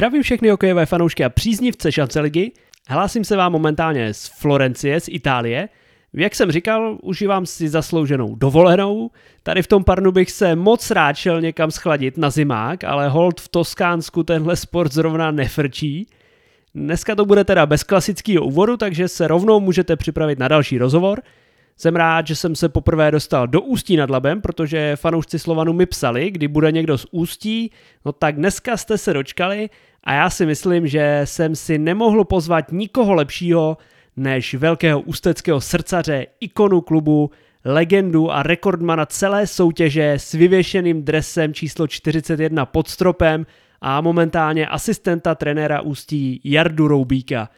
Zdravím všechny hokejové fanoušky a příznivce Šatek ligy. Hlásím se vám momentálně z Florencie, z Itálie. Jak jsem říkal, užívám si zaslouženou dovolenou. Tady v tom Parnu bych se moc rád šel někam schladit na zimák, ale holt v Toskánsku tenhle sport zrovna nefrčí. Dneska to bude teda bez klasického úvodu, takže se rovnou můžete připravit na další rozhovor. Jsem rád, že jsem se poprvé dostal do Ústí nad Labem, protože fanoušci Slovanu mi psali, kdy bude někdo z Ústí, no tak dneska jste se dočkali a já si myslím, že jsem si nemohl pozvat nikoho lepšího než velkého ústeckého srdcaře, ikonu klubu, legendu a rekordmana celé soutěže s vyvěšeným dresem číslo 41 pod stropem a momentálně asistenta trenéra Ústí Jardu Roubíka.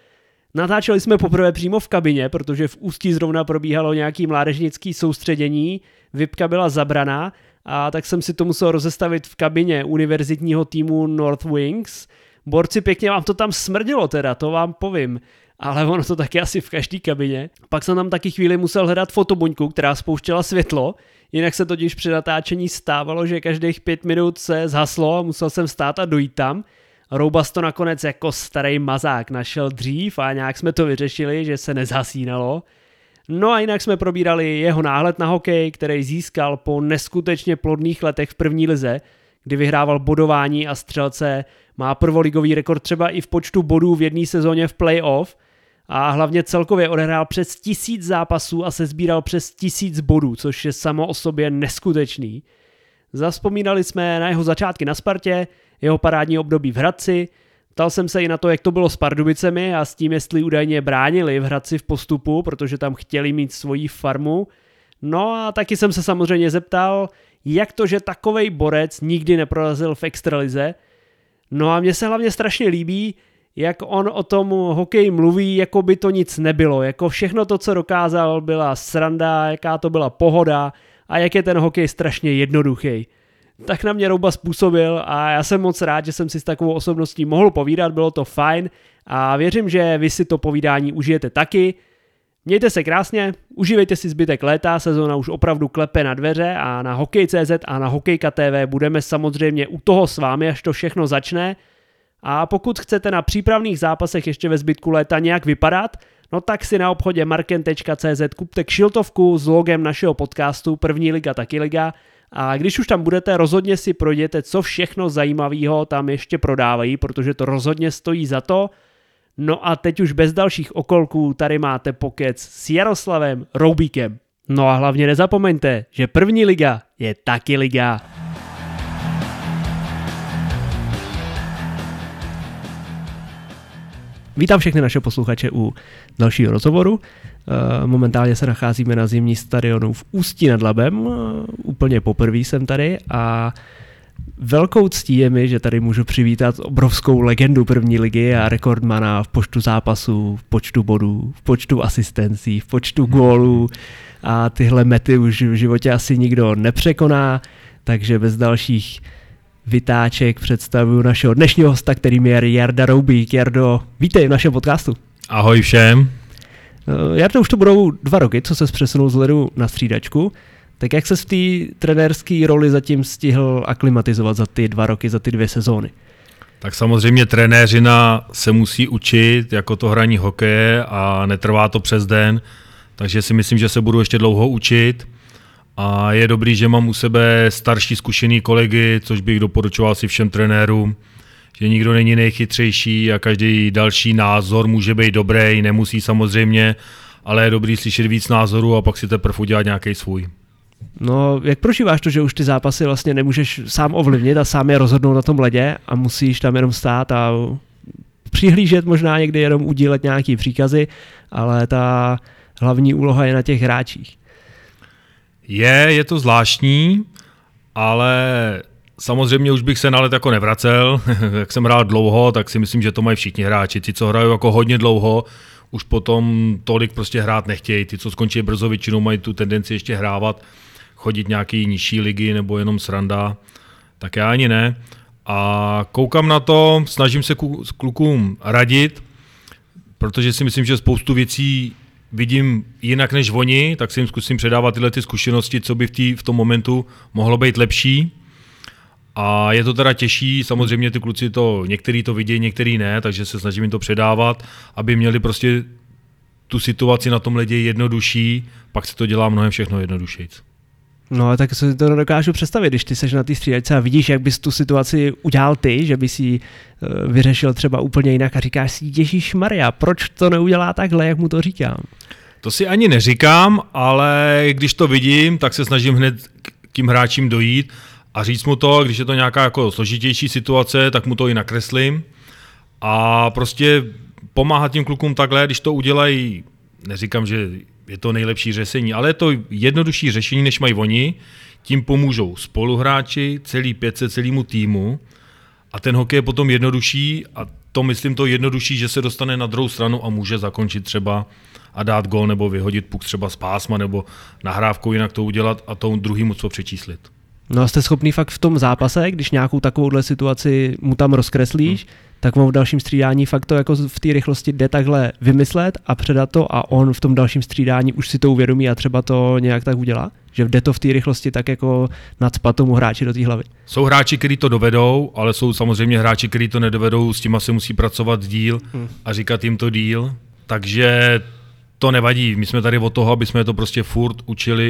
Natáčeli jsme poprvé přímo v kabině, protože v Ústí zrovna probíhalo nějaký mládežnický soustředění, VIPka byla zabraná a tak jsem si to musel rozestavit v kabině univerzitního týmu North Wings. Borci, pěkně vám to tam smrdilo teda, to vám povím, ale ono to taky asi v každý kabině. Pak jsem tam taky chvíli musel hledat fotobuňku, která spouštěla světlo, jinak se totiž při natáčení stávalo, že každých 5 minut se zhaslo a musel jsem stát a dojít tam. Roubas to nakonec jako starý mazák našel dřív a nějak jsme to vyřešili, že se nezhasínalo. No a jinak jsme probírali jeho náhled na hokej, který získal po neskutečně plodných letech v první lize, kdy vyhrával bodování a střelce, má prvoligový rekord třeba i v počtu bodů v jedné sezóně v playoff a hlavně celkově odehrál přes 1000 zápasů a sesbíral přes 1000 bodů, což je samo o sobě neskutečný. Zavzpomínali jsme na jeho začátky na Spartě, jeho parádní období v Hradci, ptal jsem se i na to, jak to bylo s Pardubicemi a s tím, jestli údajně bránili v Hradci v postupu, protože tam chtěli mít svoji farmu. No a taky jsem se samozřejmě zeptal, jak to, že takovej borec nikdy neprorazil v extralize. No a mně se hlavně strašně líbí, jak on o tom hokeji mluví, jako by to nic nebylo, jako všechno to, co dokázal, byla sranda, jaká to byla pohoda a jak je ten hokej strašně jednoduchý. Tak na mě Rouba způsobil a já jsem moc rád, že jsem si s takovou osobností mohl povídat, bylo to fajn a věřím, že vy si to povídání užijete taky. Mějte se krásně, užívejte si zbytek léta, sezona už opravdu klepe na dveře a na hokej.cz a na hokej.tv budeme samozřejmě u toho s vámi, až to všechno začne. A pokud chcete na přípravných zápasech ještě ve zbytku léta nějak vypadat, no tak si na obchodě marken.cz kupte kšiltovku s logem našeho podcastu První Liga Taky Liga a když už tam budete, rozhodně si projděte, co všechno zajímavého tam ještě prodávají, protože to rozhodně stojí za to. No a teď už bez dalších okolků tady máte pokec s Jaroslavem Roubíkem. No a hlavně nezapomeňte, že První liga je taky liga. Vítám všechny naše posluchače u dalšího rozhovoru. Momentálně se nacházíme na zimní stadionu v Ústí nad Labem. Úplně poprvé jsem tady a velkou ctí je mi, že tady můžu přivítat obrovskou legendu první ligy a rekordmana v počtu zápasů, v počtu bodů, v počtu asistencí, v počtu gólů a tyhle mety už v životě asi nikdo nepřekoná, takže bez dalších vytáček představuju našeho dnešního hosta, kterým je Jarda Roubík. Jardo, vítej v našem podcastu. Ahoj všem. Jardo, už to budou 2 roky, co se přesunul z ledu na střídačku. Tak jak se v té trenérské roli zatím stihl aklimatizovat za ty 2 roky, za ty 2 sezóny? Tak samozřejmě trenéřina se musí učit, jako to hraní hokeje a netrvá to přes den, takže si myslím, že se budu ještě dlouho učit a je dobrý, že mám u sebe starší zkušený kolegy, což bych doporučoval si všem trenérům, že nikdo není nejchytřejší a každý další názor může být dobrý, nemusí samozřejmě, ale je dobrý slyšet víc názorů a pak si teprve udělat nějaký svůj. No, jak prožíváš to, že už ty zápasy vlastně nemůžeš sám ovlivnit a sám je rozhodnout na tom ledě a musíš tam jenom stát a přihlížet, možná někdy jenom udílet nějaký příkazy, ale ta hlavní úloha je na těch hráčích. Je to zvláštní, ale samozřejmě už bych se na led jako nevracel. Jak jsem hrál dlouho, tak si myslím, že to mají všichni hráči. Ti, co hrajou jako hodně dlouho, už potom tolik prostě hrát nechtějí. Ty, co skončí brzo, většinou mají tu tendenci ještě hrávat, chodit nějaký nižší ligy nebo jenom sranda, tak já ani ne. A koukám na to, snažím se klukům radit, protože si myslím, že spoustu věcí vidím jinak než oni, tak si jim zkusím předávat tyhle zkušenosti, co by v tom momentu mohlo být lepší. A je to teda těžší, samozřejmě ty kluci to, některý to vidějí, některý ne, takže se snažím jim to předávat, aby měli prostě tu situaci na tom ledě jednodušší, pak se to dělá mnohem všechno jednodušejc. No tak si to dokážu představit, když ty seš na té střídačce a vidíš, jak bys tu situaci udělal ty, že bys ji vyřešil třeba úplně jinak a říkáš si, ježišmarja, proč to neudělá takhle, jak mu to říkám? To si ani neříkám, ale když to vidím, tak se snažím hned k tím hráčům dojít a říct mu to, když je to nějaká jako složitější situace, tak mu to i nakreslím a prostě pomáhat těm klukům takhle, když to udělají, neříkám, že je to nejlepší řešení, ale je to jednodušší řešení, než mají oni, tím pomůžou spoluhráči, celý pětce, celému týmu a ten hokej je potom jednodušší a to myslím to jednodušší, že se dostane na druhou stranu a může zakončit třeba a dát gól nebo vyhodit puk třeba z pásma nebo nahrávkou jinak to udělat a tomu druhýmu co přečíslit. No a jste schopný fakt v tom zápase, když nějakou takovouhle situaci mu tam rozkreslíš, tak on v dalším střídání fakt to jako v té rychlosti jde takhle vymyslet a předat to a on v tom dalším střídání už si to uvědomí a třeba to nějak tak udělá? Že jde to v té rychlosti tak jako nacpat tomu hráči do té hlavy? Jsou hráči, kteří to dovedou, ale jsou samozřejmě hráči, kteří to nedovedou, s tím se musí pracovat díl a říkat jim to díl, takže to nevadí. My jsme tady od toho, aby jsme to prostě furt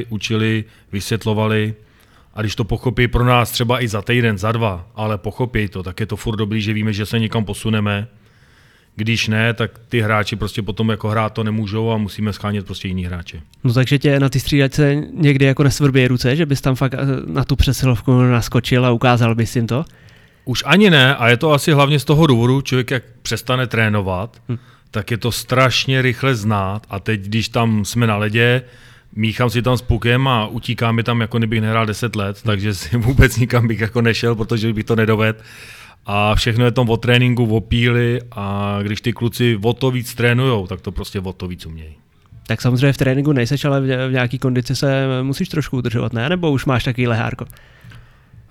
učili, vysvětlovali. A když to pochopí pro nás třeba i za týden, za dva, ale pochopí to, tak je to furt dobrý, že víme, že se někam posuneme. Když ne, tak ty hráči prostě potom jako hrát to nemůžou a musíme schánět prostě jiný hráče. No takže tě na ty střídačce někdy jako nesvrbí ruce, že bys tam fakt na tu přesilovku naskočil a ukázal bys jim to? Už ani ne a je to asi hlavně z toho důvodu, člověk jak přestane trénovat, tak je to strašně rychle znát a teď, když tam jsme na ledě, míchám si tam s pukem a utíká mi tam, jako kdybych nehrál 10 let, takže si vůbec nikam bych jako nešel, protože bych to nedovedl. A všechno je tam o tréninku, o píli a když ty kluci o to víc trénujou, tak to prostě o to víc umějí. Tak samozřejmě v tréninku nejseš, ale v nějaký kondici se musíš trošku udržovat, ne? Nebo už máš takový lehárko?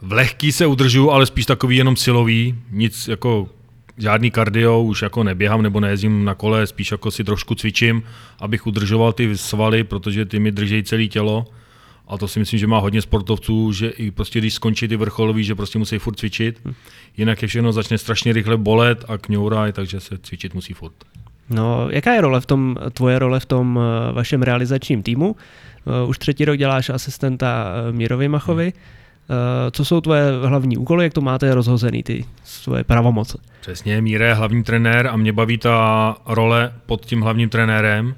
V lehký se udržu, ale spíš takový jenom silový, nic jako... Žádný kardio, už jako neběhám nebo nejezdím na kole, spíš jako si trošku cvičím, abych udržoval ty svaly, protože ty mi držejí celé tělo. A to si myslím, že má hodně sportovců, že i prostě když skončí ty vrcholový, že prostě musí furt cvičit. Jinak je všechno začne strašně rychle bolet a kňouraj, takže se cvičit musí furt. No, jaká je role v tom, tvoje role v tom vašem realizačním týmu? Už třetí rok děláš asistenta Mirovi Machovi. Co jsou tvoje hlavní úkoly, jak to máte rozhozený, ty svoje pravomoce? Přesně, Míra je hlavní trenér a mě baví ta role pod tím hlavním trenérem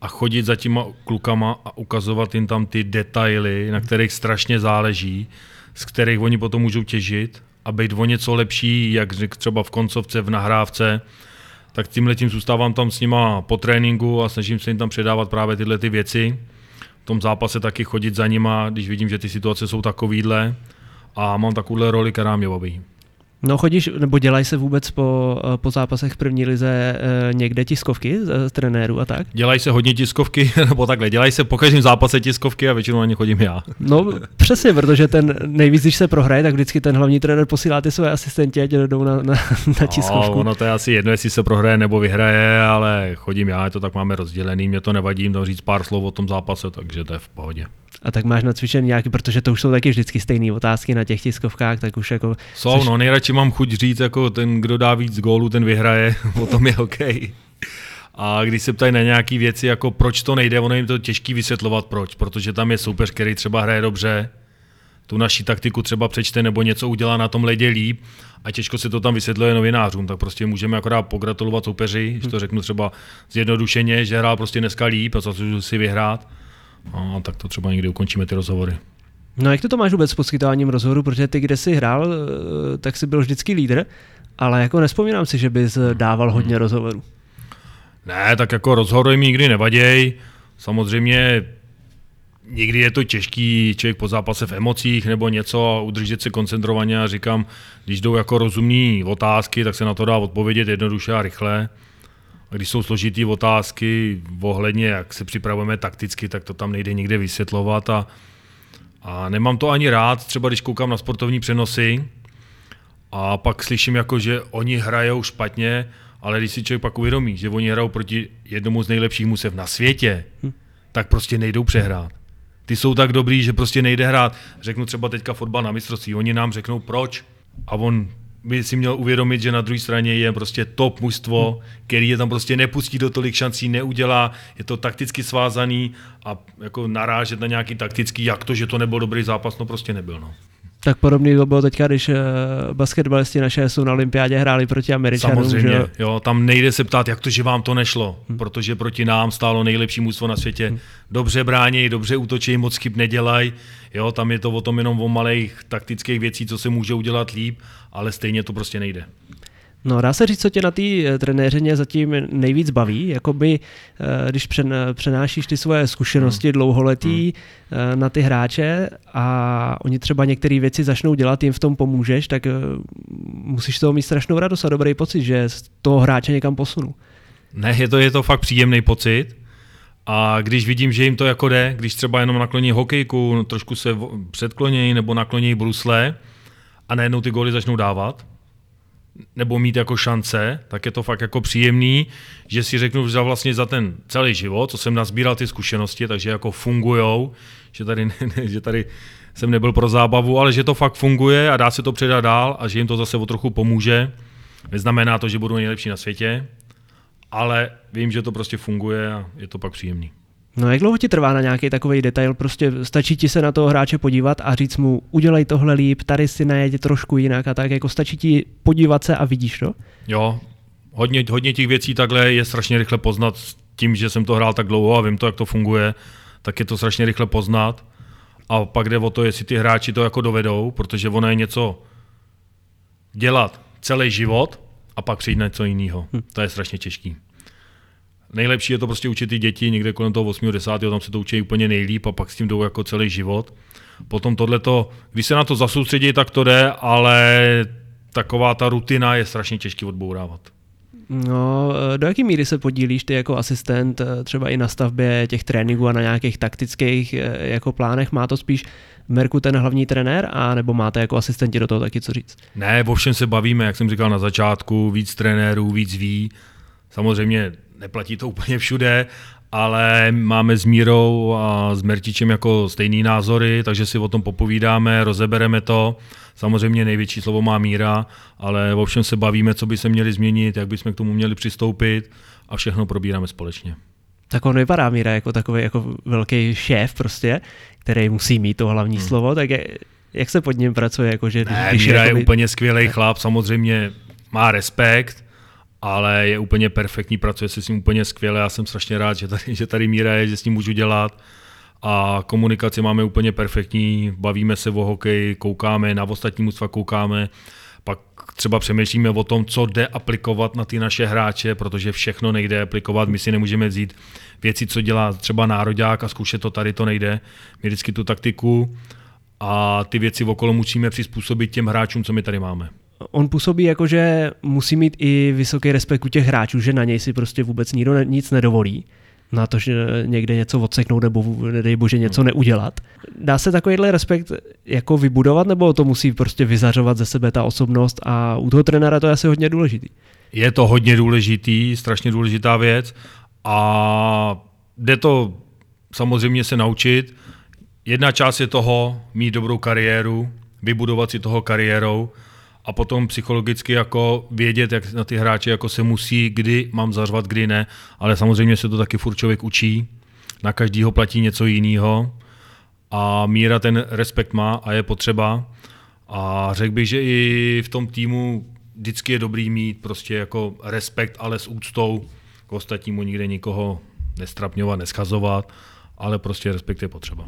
a chodit za těma klukama a ukazovat jim tam ty detaily, na kterých strašně záleží, z kterých oni potom můžou těžit a být o něco lepší, jak řekl třeba v koncovce, v nahrávce, tak tímhletím zůstávám tam s nima po tréninku a snažím se jim tam předávat právě tyhle ty věci. V tom zápase taky chodit za nima, když vidím, že ty situace jsou takovýhle a mám takovouhle roli, která mě baví. No chodíš, nebo dělají se vůbec po zápasech v první lize někde tiskovky z trenérů a tak? Dělají se hodně tiskovky, nebo takhle, dělají se po každém zápase tiskovky a většinou na ně chodím já. No přesně, protože ten nejvíc, když se prohraje, tak vždycky ten hlavní trenér posílá ty své asistenti a tě jdou na tiskovku. No, ono to je asi jedno, jestli se prohraje nebo vyhraje, ale chodím já, to tak máme rozdělený, mě to nevadí, tam říct pár slov o tom zápase, takže to je v pohodě. A tak máš nacvičen nějaký, protože to už jsou taky vždycky stejné otázky na těch tiskovkách, tak už jako... Jsou, no nejradši mám chuť říct, jako ten, kdo dá víc gólů, ten vyhraje, o tom je hokej. A když se ptají na nějaké věci, jako proč to nejde, ono jim to těžký vysvětlovat proč, protože tam je soupeř, který třeba hraje dobře, tu naši taktiku třeba přečte nebo něco udělá na tom ledě líp a těžko se to tam vysvětluje novinářům, tak prostě můžeme akorát pogratulovat soupeři, když to řeknu třeba zjednodušeně, že hrál prostě dneska líp a zasloužil si vyhrát. A tak to třeba někdy ukončíme ty rozhovory. No jak to máš vůbec s poskytováním rozhovoru, protože ty, kde jsi hrál, tak jsi byl vždycky lídr, ale jako nespomínám si, že bys dával hodně rozhovorů. Ne, tak jako rozhovory mi nikdy nevaděj. Samozřejmě někdy je to těžký, člověk po zápase v emocích nebo něco a udržet se koncentrovaně a říkám, když jdou jako rozumný otázky, tak se na to dá odpovědět jednoduše a rychle. Když jsou složitý otázky ohledně, jak se připravujeme takticky, tak to tam nejde nikde vysvětlovat a nemám to ani rád, třeba když koukám na sportovní přenosy a pak slyším, jako, že oni hrajou špatně, ale když si člověk pak uvědomí, že oni hrajou proti jednomu z nejlepších musev na světě, tak prostě nejdou přehrát. Ty jsou tak dobrý, že prostě nejde hrát. Řeknu třeba teďka fotbal na mistrovství, oni nám řeknou proč a on by si měl uvědomit, že na druhé straně je prostě top mužstvo, který je tam prostě nepustí do tolik šancí, neudělá, je to takticky svázaný a jako narážet na nějaký taktický, jak to, že to nebyl dobrý zápas, no prostě nebyl. No. Tak podobně to bylo teďka, když basketbalisti naše jsou na olympiádě hráli proti Američanům. Samozřejmě, že jo, tam nejde se ptát, jak to, že vám to nešlo, protože proti nám stálo nejlepší mužstvo na světě. Dobře brání, dobře útočí, moc chyb nedělají. Jo, tam je to o tom jenom o malých taktických věcí, co se může udělat líp, ale stejně to prostě nejde. No, dá se říct, co tě na té trenéřině zatím nejvíc baví, jakoby, když přenášíš ty svoje zkušenosti dlouholetý na ty hráče a oni třeba některé věci začnou dělat, jim v tom pomůžeš, tak musíš toho mít strašnou radost a dobrý pocit, že toho hráče někam posunu. Ne, je to fakt příjemný pocit a když vidím, že jim to jako jde, když třeba jenom nakloní hokejku, trošku se předklonějí nebo naklonějí brusle a najednou ty góly začnou dávat, nebo mít jako šance, tak je to fakt jako příjemný, že si řeknu, že vlastně za ten celý život, co jsem nazbíral ty zkušenosti, takže jako fungujou, že tady jsem nebyl pro zábavu, ale že to fakt funguje a dá se to předat dál a že jim to zase o trochu pomůže. Neznamená to, že budu nejlepší na světě, ale vím, že to prostě funguje a je to pak příjemný. No jak dlouho ti trvá na nějaký takovej detail, prostě stačí ti se na toho hráče podívat a říct mu udělej tohle líp, tady si najedi trošku jinak a tak, jako stačí ti podívat se a vidíš to? Jo, hodně těch věcí takhle je strašně rychle poznat tím, že jsem to hrál tak dlouho a vím to, jak to funguje, tak je to strašně rychle poznat a pak jde o to, jestli ty hráči to jako dovedou, protože ono je něco dělat celý život a pak přijít na něco jiného, to je strašně těžký. Nejlepší je to prostě učit ty děti, někde kolem toho 8. 10. tam se to učí úplně nejlíp a pak s tím jdou jako celý život. Potom tohleto, když se na to zasoustředí, tak to jde, ale taková ta rutina je strašně těžký odbourávat. No, do jaké míry se podílíš ty jako asistent třeba i na stavbě těch tréninků a na nějakých taktických jako plánech? Má to spíš Merku ten hlavní trenér a nebo máte jako asistenti do toho taky co říct? Ne, o všem se bavíme, jak jsem říkal na začátku, víc trenérů, víc ví. Samozřejmě neplatí to úplně všude, ale máme s Mírou a s Mertičem jako stejný názory, takže si o tom popovídáme, rozebereme to. Samozřejmě největší slovo má Míra, ale o všem se bavíme, co by se měli změnit, jak bychom k tomu měli přistoupit a všechno probíráme společně. Tak on vypadá, Míra, jako takový jako velký šéf prostě, který musí mít to hlavní slovo, tak jak se pod ním pracuje? Jako, že ne, Míra je úplně skvělý chlap, samozřejmě má respekt, ale je úplně perfektní, pracuje se s ním úplně skvěle, já jsem strašně rád, že tady Míra je, že s ním můžu dělat a komunikaci máme úplně perfektní, bavíme se o hokeji, koukáme, na ostatní mužstva koukáme, pak třeba přemýšlíme o tom, co jde aplikovat na ty naše hráče, protože všechno nejde aplikovat, my si nemůžeme vzít věci, co dělá třeba nároďák a zkoušet to tady, to nejde, my vždycky tu taktiku a ty věci okolo musíme přizpůsobit těm hráčům, co my tady máme. On působí jako, že musí mít i vysoký respekt u těch hráčů, že na něj si prostě vůbec nikdo nic nedovolí. Na to, že někde něco odseknout nebo nedej bože něco neudělat. Dá se takovýhle respekt jako vybudovat, nebo to musí prostě vyzařovat ze sebe ta osobnost a u toho trenéra to je asi hodně důležitý? Je to hodně důležitý, strašně důležitá věc a jde to samozřejmě se naučit. Jedna část je toho mít dobrou kariéru, vybudovat si toho kariérou, a potom psychologicky jako vědět, jak na ty hráče jako se musí, kdy mám zařvat, kdy ne, ale samozřejmě se to taky furt člověk učí, na každýho platí něco jiného a Míra ten respekt má a je potřeba a řekl bych, že i v tom týmu vždycky je dobrý mít prostě jako respekt, ale s úctou k ostatnímu, nikde nikoho nestrapňovat, neskazovat, ale prostě respekt je potřeba.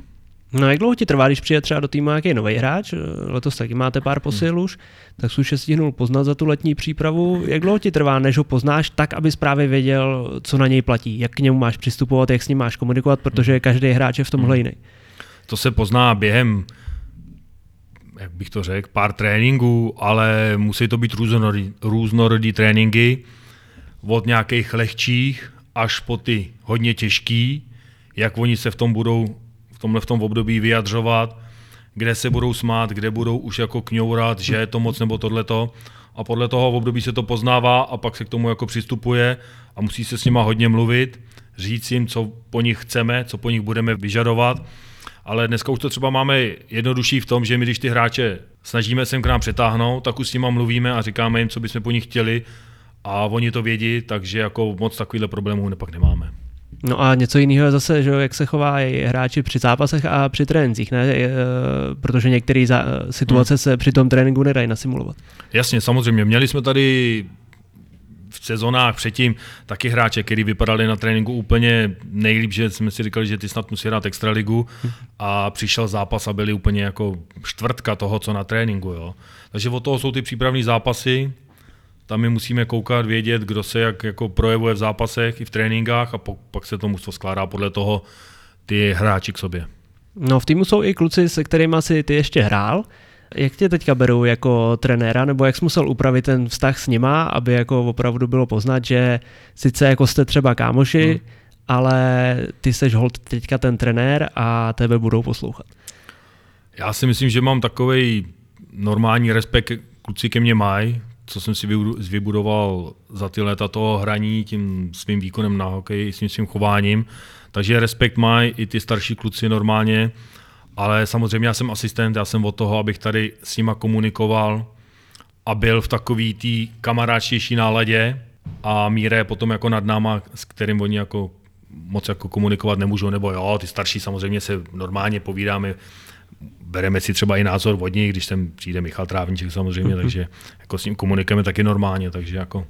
No jak dlouho ti trvá, když přijde třeba do týmu nějaký nový hráč, letos taky máte pár posil už, tak jsi už je stihnul poznat za tu letní přípravu, jak dlouho ti trvá, než ho poznáš tak, abys právě věděl, co na něj platí, jak k němu máš přistupovat, jak s ním máš komunikovat, protože každý hráč je v tomhle jiný. To se pozná během, jak bych to řekl, pár tréninků, ale musí to být různorodý tréninky, od nějakých lehčích až po ty hodně těžký, jak oni se v tom budou v tom období vyjadřovat, kde se budou smát, kde budou už jako kňourat, že je to moc nebo tohleto. A podle toho v období se to poznává a pak se k tomu jako přistupuje a musí se s nima hodně mluvit, říct jim, co po nich chceme, co po nich budeme vyžadovat ale dneska už to třeba máme jednodušší v tom, že my když ty hráče snažíme sem k nám přetáhnout, tak už s nima mluvíme a říkáme jim, co bychom po nich chtěli a oni to vědí, takže jako moc takovýhle problémů pak nemáme. No a něco jiného zase, že jak se chovají hráči při zápasech a při trénincích, ne? Protože některé situace se při tom tréninku nedají nasimulovat. Jasně, samozřejmě. Měli jsme tady v sezónách předtím taky hráče, který vypadali na tréninku úplně nejlíp, že jsme si říkali, že ty snad musí hrát extraligu a přišel zápas a byli úplně jako čtvrtka toho, co na tréninku. Jo? Takže od toho jsou ty přípravné zápasy. Tam my musíme koukat, vědět, kdo se jak jako projevuje v zápasech i v tréninkách a pak se to mužstvo skládá podle toho ty hráči k sobě. No v týmu jsou i kluci, se kterými si ty ještě hrál. Jak tě teďka berou jako trenéra, nebo jak jsi musel upravit ten vztah s nima, aby jako opravdu bylo poznat, že sice jako jste třeba kámoši, ale ty seš holt teďka ten trenér a tebe budou poslouchat? Já si myslím, že mám takovej normální respekt, kluci ke mně mají, co jsem si vybudoval za ty léta toho hraní, tím svým výkonem na hokeji, s tím svým chováním. Takže respekt mají i ty starší kluci normálně, ale samozřejmě já jsem asistent, já jsem od toho, abych tady s nima komunikoval a byl v takový té kamarádštější náladě a Míra je potom jako nad náma, s kterým oni jako moc jako komunikovat nemůžou, nebo jo, ty starší samozřejmě se normálně povídáme, bereme si třeba i názor od nich, když sem přijde Michal Trávníček samozřejmě, takže jako s ním komunikujeme taky normálně, takže jako,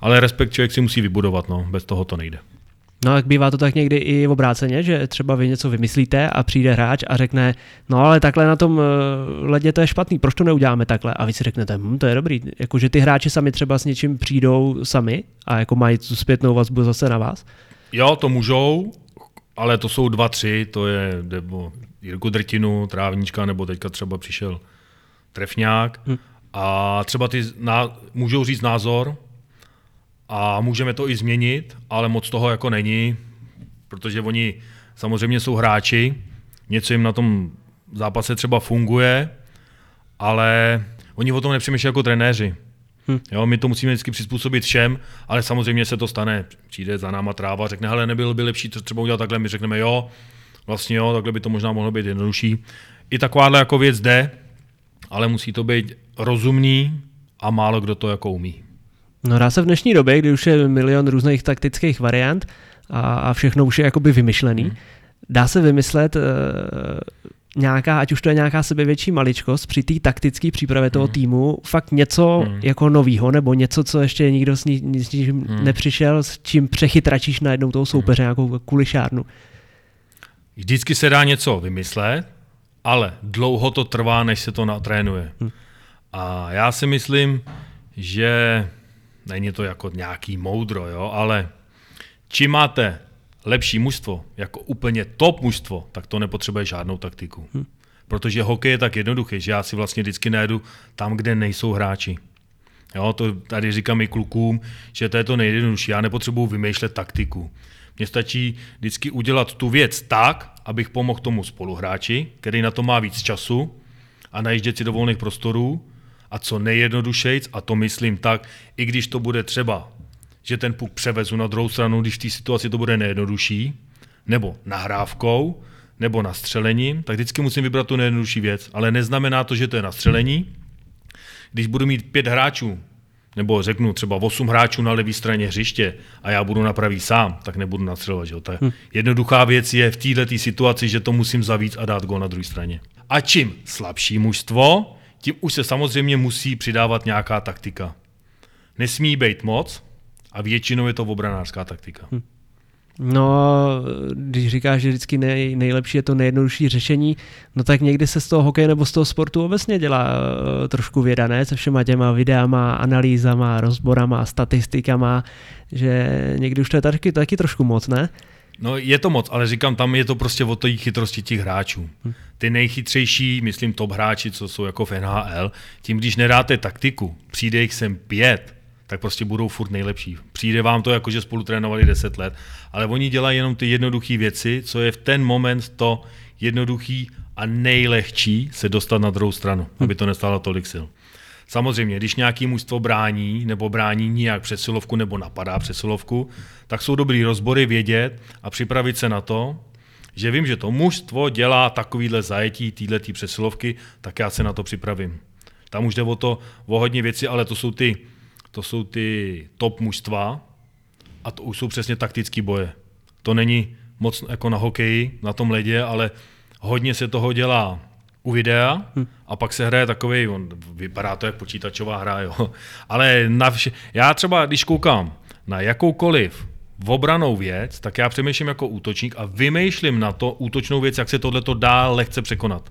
ale respekt člověk si musí vybudovat, no, bez toho to nejde. No a bývá to tak někdy i obráceně, že třeba vy něco vymyslíte a přijde hráč a řekne, no ale takhle na tom ledě to je špatný, proč to neuděláme takhle? A vy si řeknete, to je dobrý, jakože ty hráči sami třeba s něčím přijdou sami a jako mají tu zpětnou vazbu zase na vás? Jo, to můžou, ale to jsou 2-3, to je nebo Jirku Drtinu, Trávníčka, nebo teďka třeba přišel Trefňák a třeba ty můžou říct názor a můžeme to i změnit, ale moc toho jako není, protože oni samozřejmě jsou hráči, něco jim na tom zápase třeba funguje, ale oni o tom nepřemýšlí jako trenéři. Jo, my to musíme vždycky přizpůsobit všem, ale samozřejmě se to stane. Přijde za náma Tráva, řekne, hele, nebylo by lepší třeba udělat takhle, my řekneme jo, vlastně jo, takhle by to možná mohlo být jednodušší. I takováhle jako věc jde, ale musí to být rozumný a málo kdo to jako umí. No dá se v dnešní době, kdy už je milion různých taktických variant a všechno už je jakoby vymyšlený, dá se vymyslet nějaká, ať už to je nějaká sebevětší maličkost při té taktické přípravě toho týmu, fakt něco jako novýho, nebo něco, co ještě nikdo s ním nepřišel, s čím přechytračíš najednou toho soupeře, nějakou kulišárnu. Vždycky se dá něco vymyslet, ale dlouho to trvá, než se to natrénuje. A já si myslím, že není to jako nějaký moudro, jo, ale čím máte lepší mužstvo, jako úplně top mužstvo, tak to nepotřebuje žádnou taktiku. Protože hokej je tak jednoduchý, že já si vlastně vždycky najdu tam, kde nejsou hráči. Jo, to tady říkám i klukům, že to je to nejjednodušší. Já nepotřebuji vymýšlet taktiku. Mně stačí vždycky udělat tu věc tak, abych pomohl tomu spoluhráči, který na to má víc času a najíždět si do volných prostorů a co nejjednodušejc, a to myslím tak, i když to bude třeba, že ten puk převezu na druhou stranu, když v té situaci to bude nejjednodušší, nebo nahrávkou, nebo nastřelením, tak vždycky musím vybrat tu nejjednodušší věc, ale neznamená to, že to je nastřelení. Když budu mít 5 hráčů, nebo řeknu třeba 8 hráčů na levé straně hřiště a já budu na pravý sám, tak nebudu nastřelovat. Že? Jednoduchá věc je v této situaci, že to musím zavít a dát gól na druhé straně. A čím slabší mužstvo, tím už se samozřejmě musí přidávat nějaká taktika. Nesmí být moc a většinou je to obranářská taktika. No, když říkáš, že vždycky nejlepší je to nejjednodušší řešení, no tak někdy se z toho hokeje nebo z toho sportu obecně dělá trošku věda, ne? Se všema těma videama, analýzama, rozborama, statistikama, že někdy už to je taky trošku moc, ne? No je to moc, ale říkám, tam je to prostě o té chytrosti těch hráčů. Ty nejchytřejší, myslím top hráči, co jsou jako v NHL, tím když nedáte taktiku, přijde jich sem 5, tak prostě budou furt nejlepší. Přijde vám to jako, že spolu trénovali 10 let, ale oni dělají jenom ty jednoduché věci, co je v ten moment to jednoduchý a nejlehčí se dostat na druhou stranu, aby to nestálo tolik sil. Samozřejmě, když nějaký mužstvo brání nebo brání nějak přesilovku nebo napadá přesilovku, tak jsou dobrý rozbory vědět a připravit se na to, že vím, že to mužstvo dělá takovýhle zajetí této přesilovky, tak já se na to připravím. Tam už jde o to, o hodně věci, ale to jsou ty top mužstva a to už jsou přesně taktické boje. To není moc jako na hokeji, na tom ledě, ale hodně se toho dělá u videa a pak se hraje takovej, on vypadá to jak počítačová hra, jo. Ale já třeba, když koukám na jakoukoliv obranou věc, tak já přemýšlím jako útočník a vymýšlím na to útočnou věc, jak se tohleto dá lehce překonat.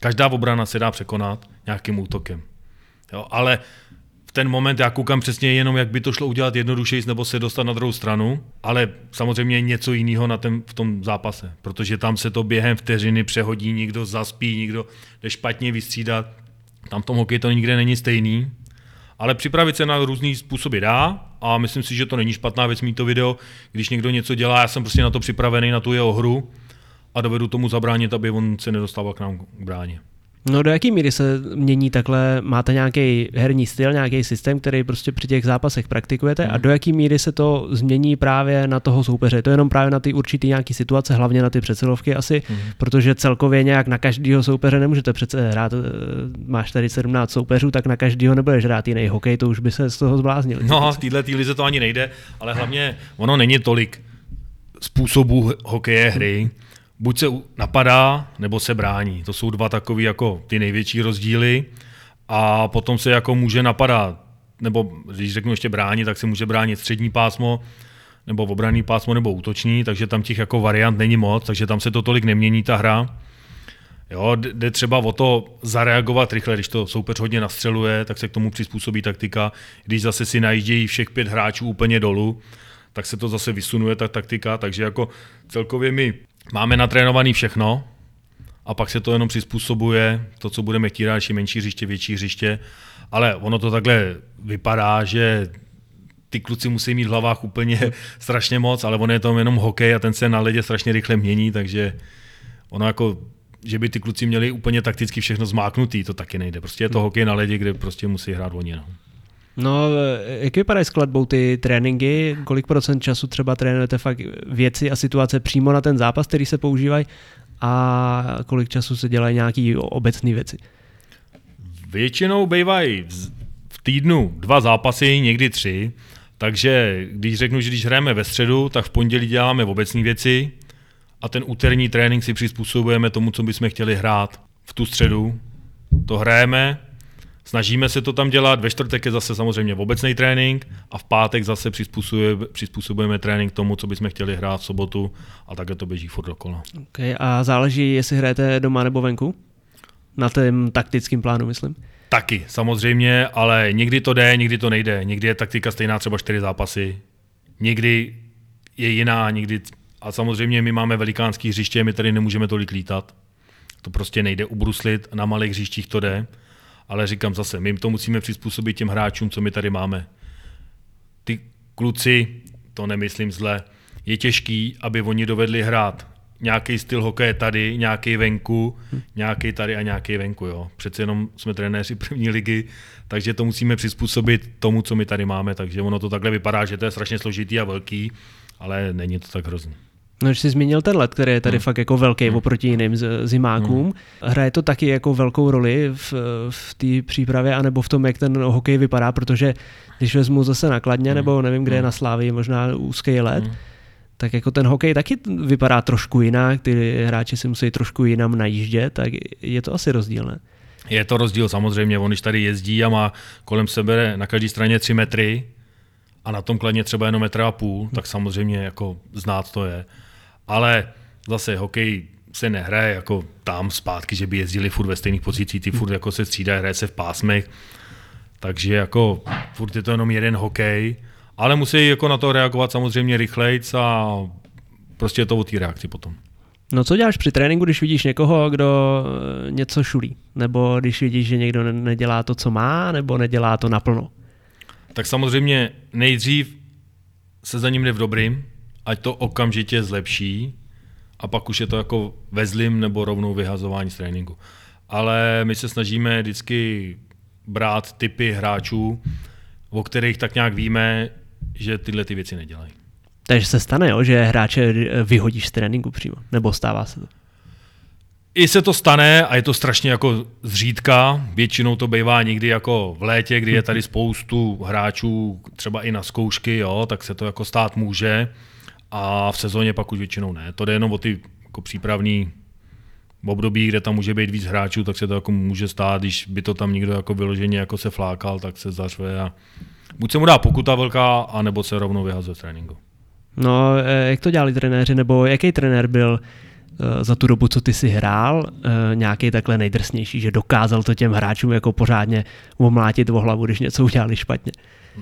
Každá obrana se dá překonat nějakým útokem. Jo, ale v ten moment já koukám přesně jenom, jak by to šlo udělat jednodušeji nebo se dostat na druhou stranu, ale samozřejmě něco jiného v tom zápase, protože tam se to během vteřiny přehodí, někdo zaspí, někdo jde špatně vystřídat. Tam v tom hokeji to nikde není stejný, ale připravit se na různý způsoby dá a myslím si, že to není špatná věc mít to video, když někdo něco dělá, já jsem prostě na to připravený, na tu jeho hru a dovedu tomu zabránit, aby on se nedostával k nám k bráně. No do jaký míry se mění takhle, máte nějaký herní styl, nějaký systém, který prostě při těch zápasech praktikujete a do jaký míry se to změní právě na toho soupeře? To je jenom právě na ty určitý nějaký situace, hlavně na ty přesilovky asi, protože celkově nějak na každého soupeře nemůžete přece hrát, máš tady 17 soupeřů, tak na každého nebudeš hrát jiný hokej, to už by se z toho zbláznil. No v této lize to ani nejde, ale hlavně ono není tolik způsobů hokeje hry, buď se napadá, nebo se brání. To jsou dva takový jako ty největší rozdíly a potom se jako může napadat, nebo když řeknu ještě bránit, tak se může bránit střední pásmo, nebo obranný pásmo, nebo útoční, takže tam těch jako variant není moc, takže tam se to tolik nemění ta hra. Jo, jde třeba o to zareagovat rychle, když to soupeř hodně nastřeluje, tak se k tomu přizpůsobí taktika, když zase si najíždějí všech 5 hráčů úplně dolů, tak se to zase vysunuje ta taktika, takže jako celkově my máme natrénovaný všechno a pak se to jenom přizpůsobuje, to, co budeme chtít, ještě menší hřiště, větší hřiště, ale ono to takhle vypadá, že ty kluci musí mít v hlavách úplně strašně moc, ale ono je to jenom hokej a ten se na ledě strašně rychle mění, takže ono jako, že by ty kluci měli úplně takticky všechno zmáknutý, to taky nejde. Prostě je to hokej na ledě, kde prostě musí hrát oni. No, jak vypadají s kladbou ty tréninky? Kolik procent času třeba trénujete fakt věci a situace přímo na ten zápas, který se používají a kolik času se dělají nějaké obecné věci? Většinou bývají v týdnu 2 zápasy, někdy 3, takže když řeknu, že když hrajeme ve středu, tak v pondělí děláme obecné věci a ten úterní trénink si přizpůsobujeme tomu, co bychom chtěli hrát v tu středu. To hrajeme. Snažíme se to tam dělat, ve čtvrtek je zase samozřejmě obecný trénink a v pátek zase přizpůsobujeme trénink tomu, co bychom chtěli hrát v sobotu a takhle to běží furt dokola. Okay, a záleží, jestli hrajete doma nebo venku? Na tém taktickém plánu, myslím? Taky, samozřejmě, ale někdy to jde, někdy to nejde. Někdy je taktika stejná třeba 4 zápasy, někdy je jiná, někdy... A samozřejmě my máme velikánský hřiště, my tady nemůžeme tolik lítat. To prostě nejde ubruslit, na malých hřištích to jde. Ale říkám zase, my to musíme přizpůsobit těm hráčům, co my tady máme. Ty kluci, to nemyslím zle, je těžký, aby oni dovedli hrát nějaký styl hokeje tady, nějaký venku, nějaký tady a nějaký venku. Jo. Přece jenom jsme trenéři první ligy, takže to musíme přizpůsobit tomu, co my tady máme. Takže ono to takhle vypadá, že to je strašně složitý a velký, ale není to tak hrozný. No, když jsi zmínil ten led, který je tady fakt jako velký oproti jiným zimákům. Hraje to taky jako velkou roli v té přípravě anebo v tom, jak ten hokej vypadá, protože když vezmu zase na Kladně, nebo nevím, kde je na Slávii, možná úzký led, tak jako ten hokej taky vypadá trošku jinak, ty hráči si musí trošku jinam najíždět, tak je to asi rozdíl, ne? Je to rozdíl samozřejmě, on když tady jezdí a má kolem sebe na každé straně 3 metry a na tom Kladně třeba jenom 1,5 metru, tak samozřejmě jako znát to je. Ale zase hokej se nehraje jako tam zpátky, že by jezdili furt ve stejných pozicích, ty furt jako se střídají, hraje se v pásmech, takže jako furt je to jenom jeden hokej, ale musí jako na to reagovat samozřejmě rychlejc a prostě je to o té reakci potom. No co děláš při tréninku, když vidíš někoho, kdo něco šulí? Nebo když vidíš, že někdo nedělá to, co má, nebo nedělá to naplno? Tak samozřejmě nejdřív se za ním jde v dobrým, ať to okamžitě zlepší a pak už je to jako ve zlým nebo rovnou vyhazování z tréninku. Ale my se snažíme vždycky brát typy hráčů, o kterých tak nějak víme, že tyhle ty věci nedělají. Takže se stane, jo, že hráče vyhodíš z tréninku přímo, nebo stává se to? I se to stane a je to strašně jako zřídka, většinou to bývá někdy jako v létě, kdy je tady spoustu hráčů, třeba i na zkoušky, jo, tak se to jako stát může a v sezóně pak už většinou ne. To jde jenom o ty jako přípravný období, kde tam může být víc hráčů, tak se to jako může stát, když by to tam někdo jako vyloženě jako se flákal, tak se zařve a buď se mu dá pokuta velká, anebo se rovnou vyhazuje z tréninku. No, jak to dělali trenéři, nebo jaký trenér byl za tu dobu, co ty si hrál, nějaký takhle nejdrsnější, že dokázal to těm hráčům jako pořádně omlátit o hlavu, když něco udělali špatně?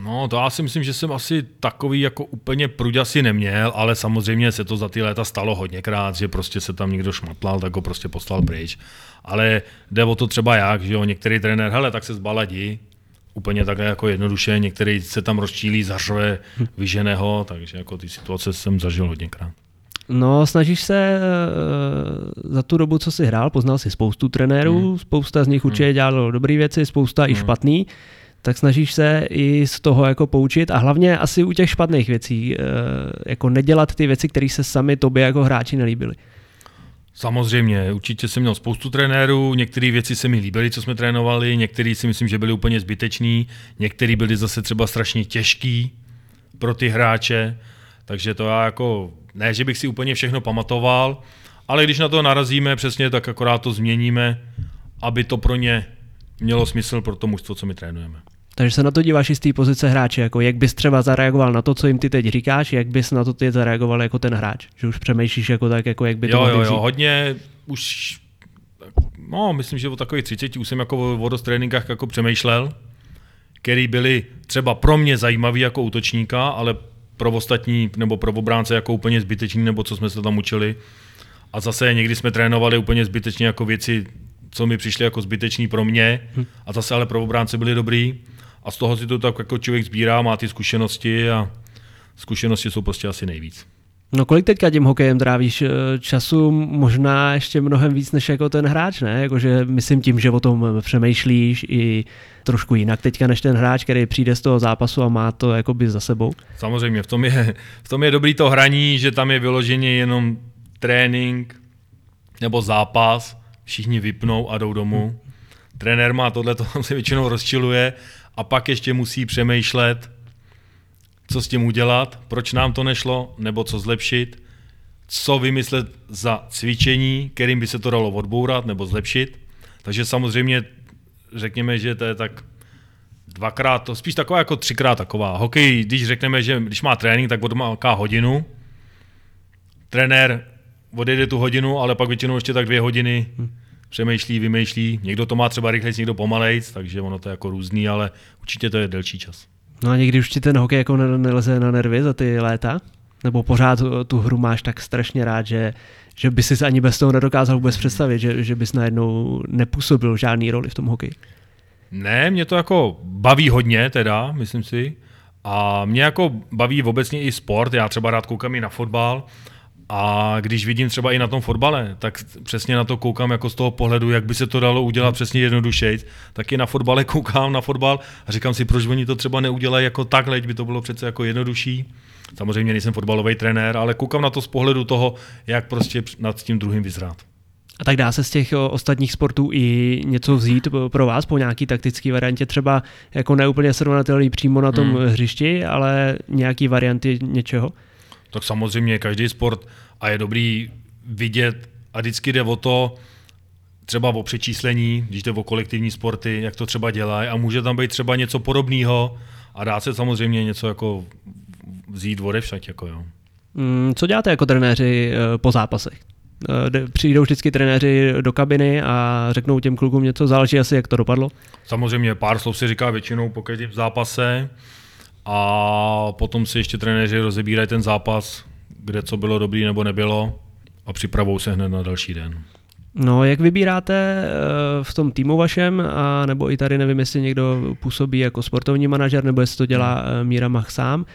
No, to já si myslím, že jsem asi takový jako úplně pruď asi neměl, ale samozřejmě se to za ty léta stalo hodněkrát, že prostě se tam někdo šmatlal, tak ho prostě poslal pryč. Ale jde o to třeba jak, že jo, některý trenér, hele, tak se zbaladí, úplně takhle jako jednoduše, některý se tam rozčílí, zařve, vyženého, takže jako ty situace jsem zažil hodněkrát. No, snažíš se za tu dobu, co jsi hrál, poznal jsi spoustu trenérů, spousta z nich určitě dělalo dobré věci, spousta i špatný, tak snažíš se i z toho jako poučit a hlavně asi u těch špatných věcí, jako nedělat ty věci, které se sami tobě jako hráči nelíbily. Samozřejmě, určitě jsem měl spoustu trenérů, některé věci se mi líbily, co jsme trénovali, některé si myslím, že byly úplně zbytečný, některé byly zase třeba strašně těžký pro ty hráče, takže to já jako, ne, že bych si úplně všechno pamatoval, ale když na to narazíme přesně, tak akorát to změníme, aby to pro ně mělo smysl pro to mužstvo, co my trénujeme. Takže se na to díváš i z té pozice hráče, jako jak bys třeba zareagoval na to, co jim ty teď říkáš, jak bys na to ty zareagoval jako ten hráč, že už přemýšlíš jako tak, jako jak by to mohlo být. Jo, hodně už, no myslím, že o takových 30 už jsem jako o dost tréninkách jako přemýšlel, který byly třeba pro mě zajímavý jako útočníka, ale pro ostatní nebo pro obránce jako úplně zbytečný, nebo co jsme se tam učili. A zase někdy jsme trénovali úplně zbytečně jako věci, co mi přišly jako zbytečný pro mě, a zase ale pro obránce byly dobrý. A z toho si to tak jako člověk sbírá, má ty zkušenosti a zkušenosti jsou prostě asi nejvíc. No kolik teďka tím hokejem trávíš času? Možná ještě mnohem víc než jako ten hráč, ne? Jakože myslím tím, že o tom přemýšlíš i trošku jinak teďka než ten hráč, který přijde z toho zápasu a má to jakoby za sebou. Samozřejmě, v tom je dobrý to hraní, že tam je vyloženě jenom trénink nebo zápas, všichni vypnou a jdou domů. Trenér má tohleto, tam se většinou rozčiluje a pak ještě musí přemýšlet, co s tím udělat, proč nám to nešlo, nebo co zlepšit, co vymyslet za cvičení, kterým by se to dalo odbourat nebo zlepšit. Takže samozřejmě řekněme, že to je tak dvakrát, spíš taková jako třikrát taková. Hokej, když řekneme, že když má trénink, tak odmáká hodinu. Trenér odejde tu hodinu, ale pak většinou ještě tak 2 hodiny přemýšlí, vymýšlí. Někdo to má třeba rychlejc, někdo pomalejc, takže ono to je jako různý, ale určitě to je delší čas. No a někdy už ti ten hokej jako neleze na nervy za ty léta? Nebo pořád tu hru máš tak strašně rád, že bys si ani bez toho nedokázal vůbec představit, že bys najednou nepůsobil žádný roli v tom hokeji? Ne, mě to jako baví hodně teda, myslím si. A mě jako baví obecně i sport, já třeba rád koukám i na fotbal. A když vidím třeba i na tom fotbale, tak přesně na to koukám jako z toho pohledu, jak by se to dalo udělat přesně jednodušejc, tak i na fotbale koukám na fotbal a říkám si, proč oni to třeba neudělají jako takhle, by to bylo přece jako jednodušší. Samozřejmě nejsem fotbalový trenér, ale koukám na to z pohledu toho, jak prostě nad tím druhým vyzrát. A tak dá se z těch ostatních sportů i něco vzít pro vás po nějaký taktický variantě, třeba jako neúplně srovnatelný přímo na tom hřišti, ale nějaký varianty něčeho? Tak samozřejmě každý sport a je dobrý vidět a vždycky jde o to, třeba o přečíslení, když jde o kolektivní sporty, jak to třeba dělají a může tam být třeba něco podobného a dá se samozřejmě něco jako vzít odevšad. Jako jo. Co děláte jako trenéři po zápasech? Přijdou vždycky trenéři do kabiny a řeknou těm klukům něco, záleží asi, jak to dopadlo? Samozřejmě pár slov si říká většinou po každém zápase. A potom si ještě trenéři rozebírají ten zápas, kde co bylo dobrý nebo nebylo a připravou se hned na další den. No, jak vybíráte v tom týmu vašem, a nebo i tady nevím, jestli někdo působí jako sportovní manažer, nebo jestli to dělá Míra Mach sám,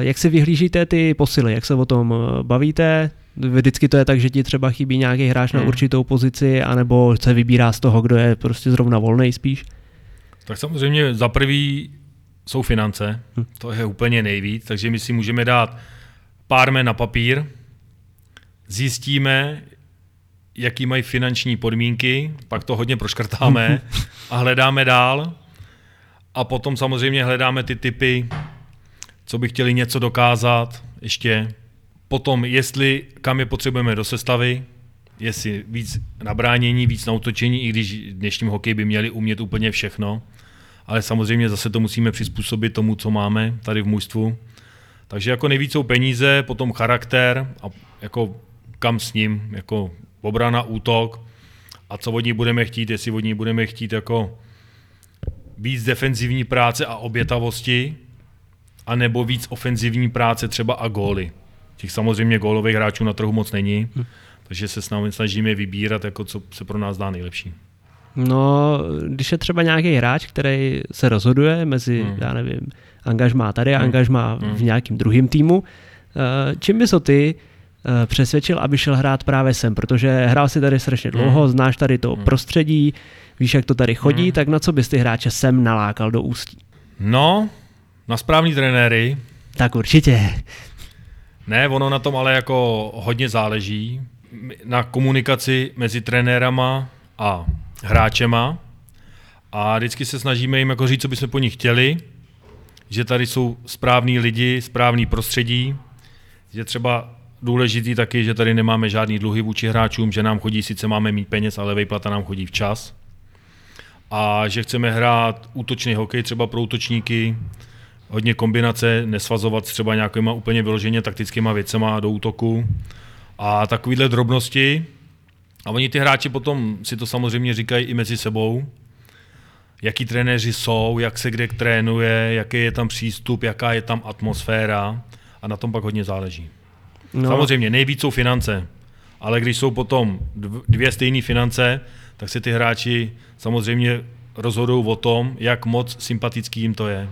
jak si vyhlížíte ty posily, jak se o tom bavíte? Vždycky to je tak, že ti třeba chybí nějaký hráč na určitou pozici, anebo se vybírá z toho, kdo je prostě zrovna volnej spíš? Tak samozřejmě za prvý jsou finance, to je úplně nejvíc, takže my si můžeme dát párme na papír, zjistíme, jaký mají finanční podmínky, pak to hodně proškrtáme a hledáme dál. A potom samozřejmě hledáme ty typy, co by chtěli něco dokázat ještě. Potom, jestli kam je potřebujeme do sestavy, jestli víc na bránění, víc na útočení, i když v dnešním hokeji by měli umět úplně všechno. Ale samozřejmě zase to musíme přizpůsobit tomu, co máme tady v mužstvu. Takže jako nejvíc jsou peníze, potom charakter a jako kam s ním, jako obrana, útok a co od ní budeme chtít, jestli od ní budeme chtít jako víc defenzivní práce a obětavosti, anebo víc ofenzivní práce třeba a góly. Těch samozřejmě gólových hráčů na trhu moc není, takže se snažíme vybírat, jako co se pro nás dá nejlepší. No, když je třeba nějaký hráč, který se rozhoduje mezi, já nevím, angažmá tady a angažmá v nějakým druhým týmu, čím bys ho ty přesvědčil, aby šel hrát právě sem, protože hrál si tady strašně dlouho, znáš tady to prostředí, víš, jak to tady chodí, tak na co bys ty hráče sem nalákal do Ústí? No, na správný trenéry. Tak určitě. Ne, ono na tom ale jako hodně záleží. Na komunikaci mezi trenérama a hráčema. A vždycky se snažíme jim jako říct, co bychom po nich chtěli. Že tady jsou správní lidi, správný prostředí. Že třeba důležitý taky, že tady nemáme žádný dluhy vůči hráčům, že nám chodí, sice máme mít peněz, ale výplata nám chodí včas. A že chceme hrát útočný hokej, třeba pro útočníky, hodně kombinace, nesvazovat třeba nějakýma úplně vyloženě taktickýma věcema do útoku a takovýhle drobnosti. A oni ty hráči potom si to samozřejmě říkají i mezi sebou, jaký trenéři jsou, jak se kde trénuje, jaký je tam přístup, jaká je tam atmosféra a na tom pak hodně záleží. No. Samozřejmě nejvíc jsou finance, ale když jsou potom dvě stejné finance, tak se ty hráči samozřejmě rozhodují o tom, jak moc sympatický jim to je.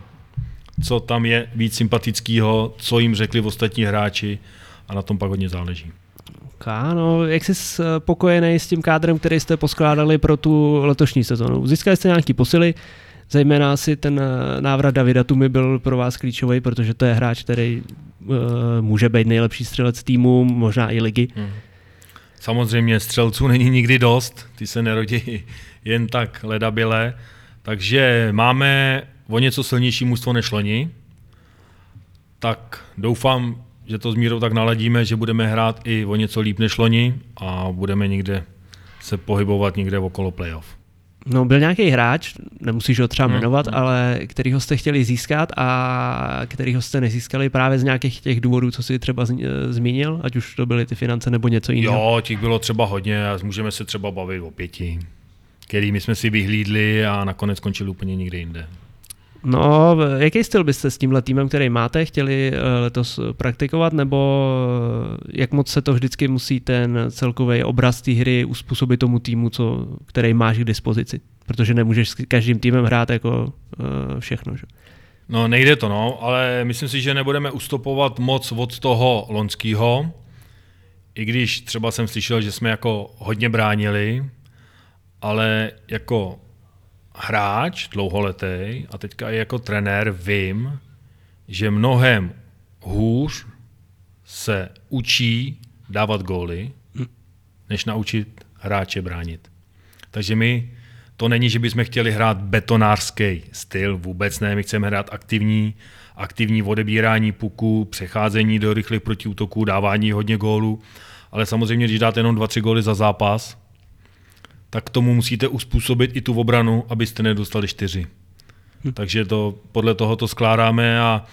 Co tam je víc sympatického, co jim řekli ostatní hráči a na tom pak hodně záleží. Ano, jak jsi spokojený s tím kádrem, který jste poskládali pro tu letošní sezonu? Získali jste nějaký posily, zejména asi ten návrat Davida Tumy byl pro vás klíčový, protože to je hráč, který může být nejlepší střelec týmu, možná i ligy. Samozřejmě střelců není nikdy dost, ty se nerodí jen tak ledabyle, takže máme o něco silnější mužstvo než loni, tak doufám, že to s Mírou tak naladíme, že budeme hrát i o něco líp než loni a budeme někde se pohybovat někde okolo playoff. No, byl nějaký hráč, nemusíš ho třeba jmenovat, ale kterýho jste chtěli získat a kterýho jste nezískali právě z nějakých těch důvodů, co jsi třeba zmínil, ať už to byly ty finance nebo něco jiného? Jo, těch bylo třeba hodně a můžeme se třeba bavit o 5, kterými jsme si vyhlídli a nakonec skončili úplně někde jinde. No, jaký styl byste s tímhle týmem, který máte, chtěli letos praktikovat, nebo jak moc se to vždycky musí ten celkový obraz té hry uspůsobit tomu týmu, který máš k dispozici? Protože nemůžeš s každým týmem hrát jako všechno, že? No, nejde to, no, ale myslím si, že nebudeme ustupovat moc od toho loňského, i když třeba jsem slyšel, že jsme jako hodně bránili, ale jako hráč dlouholetý a teďka i jako trenér vím, že mnohem hůř se učí dávat góly, než naučit hráče bránit. Takže my to není, že bychom chtěli hrát betonářský styl, vůbec ne, my chceme hrát aktivní odebírání puku, přecházení do rychlých protiútoků, dávání hodně gólů, ale samozřejmě, když dáte jenom 2-3 góly za zápas, tak tomu musíte uspůsobit i tu obranu, abyste nedostali 4. Takže to podle toho to skládáme a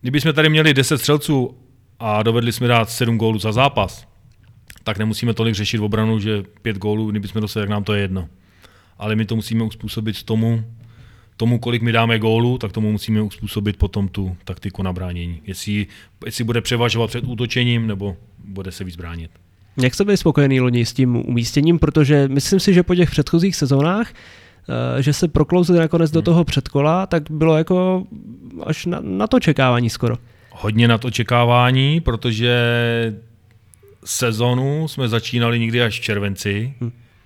kdybychom tady měli 10 střelců a dovedli jsme dát 7 gólů za zápas, tak nemusíme tolik řešit obranu, že 5 gólů, kdybychom dostali, tak nám to je jedno. Ale my to musíme uspůsobit tomu, kolik my dáme gólů, tak tomu musíme uspůsobit potom tu taktiku na bránění. Jestli bude převažovat před útočením, nebo bude se víc bránit. Jak jste byli spokojený loni s tím umístěním, protože myslím si, že po těch předchozích sezónách, že se proklouzili nakonec do toho předkola, tak bylo jako až na to čekávání skoro. Hodně na to čekávání, protože sezonu jsme začínali někdy až v červenci.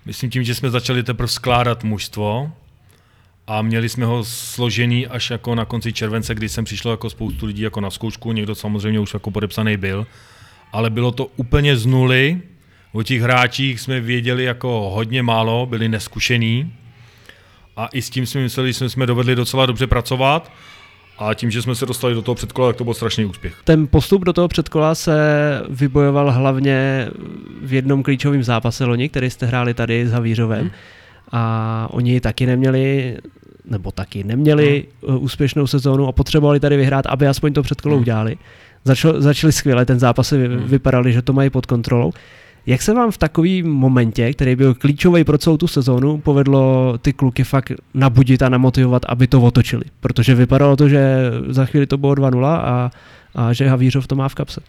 Myslím tím, že jsme začali teprve skládat mužstvo a měli jsme ho složený až jako na konci července, kdy jsem přišlo jako spoustu lidí jako na zkoušku, někdo samozřejmě už jako podepsaný byl, ale bylo to úplně z nuly, o těch hráčích jsme věděli jako hodně málo, byli neskušení a i s tím jsme mysleli, že jsme dovedli docela dobře pracovat. A tím, že jsme se dostali do toho předkola, tak to byl strašný úspěch. Ten postup do toho předkola se vybojoval hlavně v jednom klíčovém zápase loni, který jste hráli tady s Havířovem. A oni taky neměli úspěšnou sezónu a potřebovali tady vyhrát, aby aspoň to předkolo udělali. Začali skvěle, ten zápas vypadaly, že to mají pod kontrolou. Jak se vám v takovém momentě, který byl klíčový pro celou tu sezónu, povedlo ty kluky fakt nabudit a namotivovat, aby to otočili? Protože vypadalo to, že za chvíli to bylo 2-0 a že Havířov to má v kapse.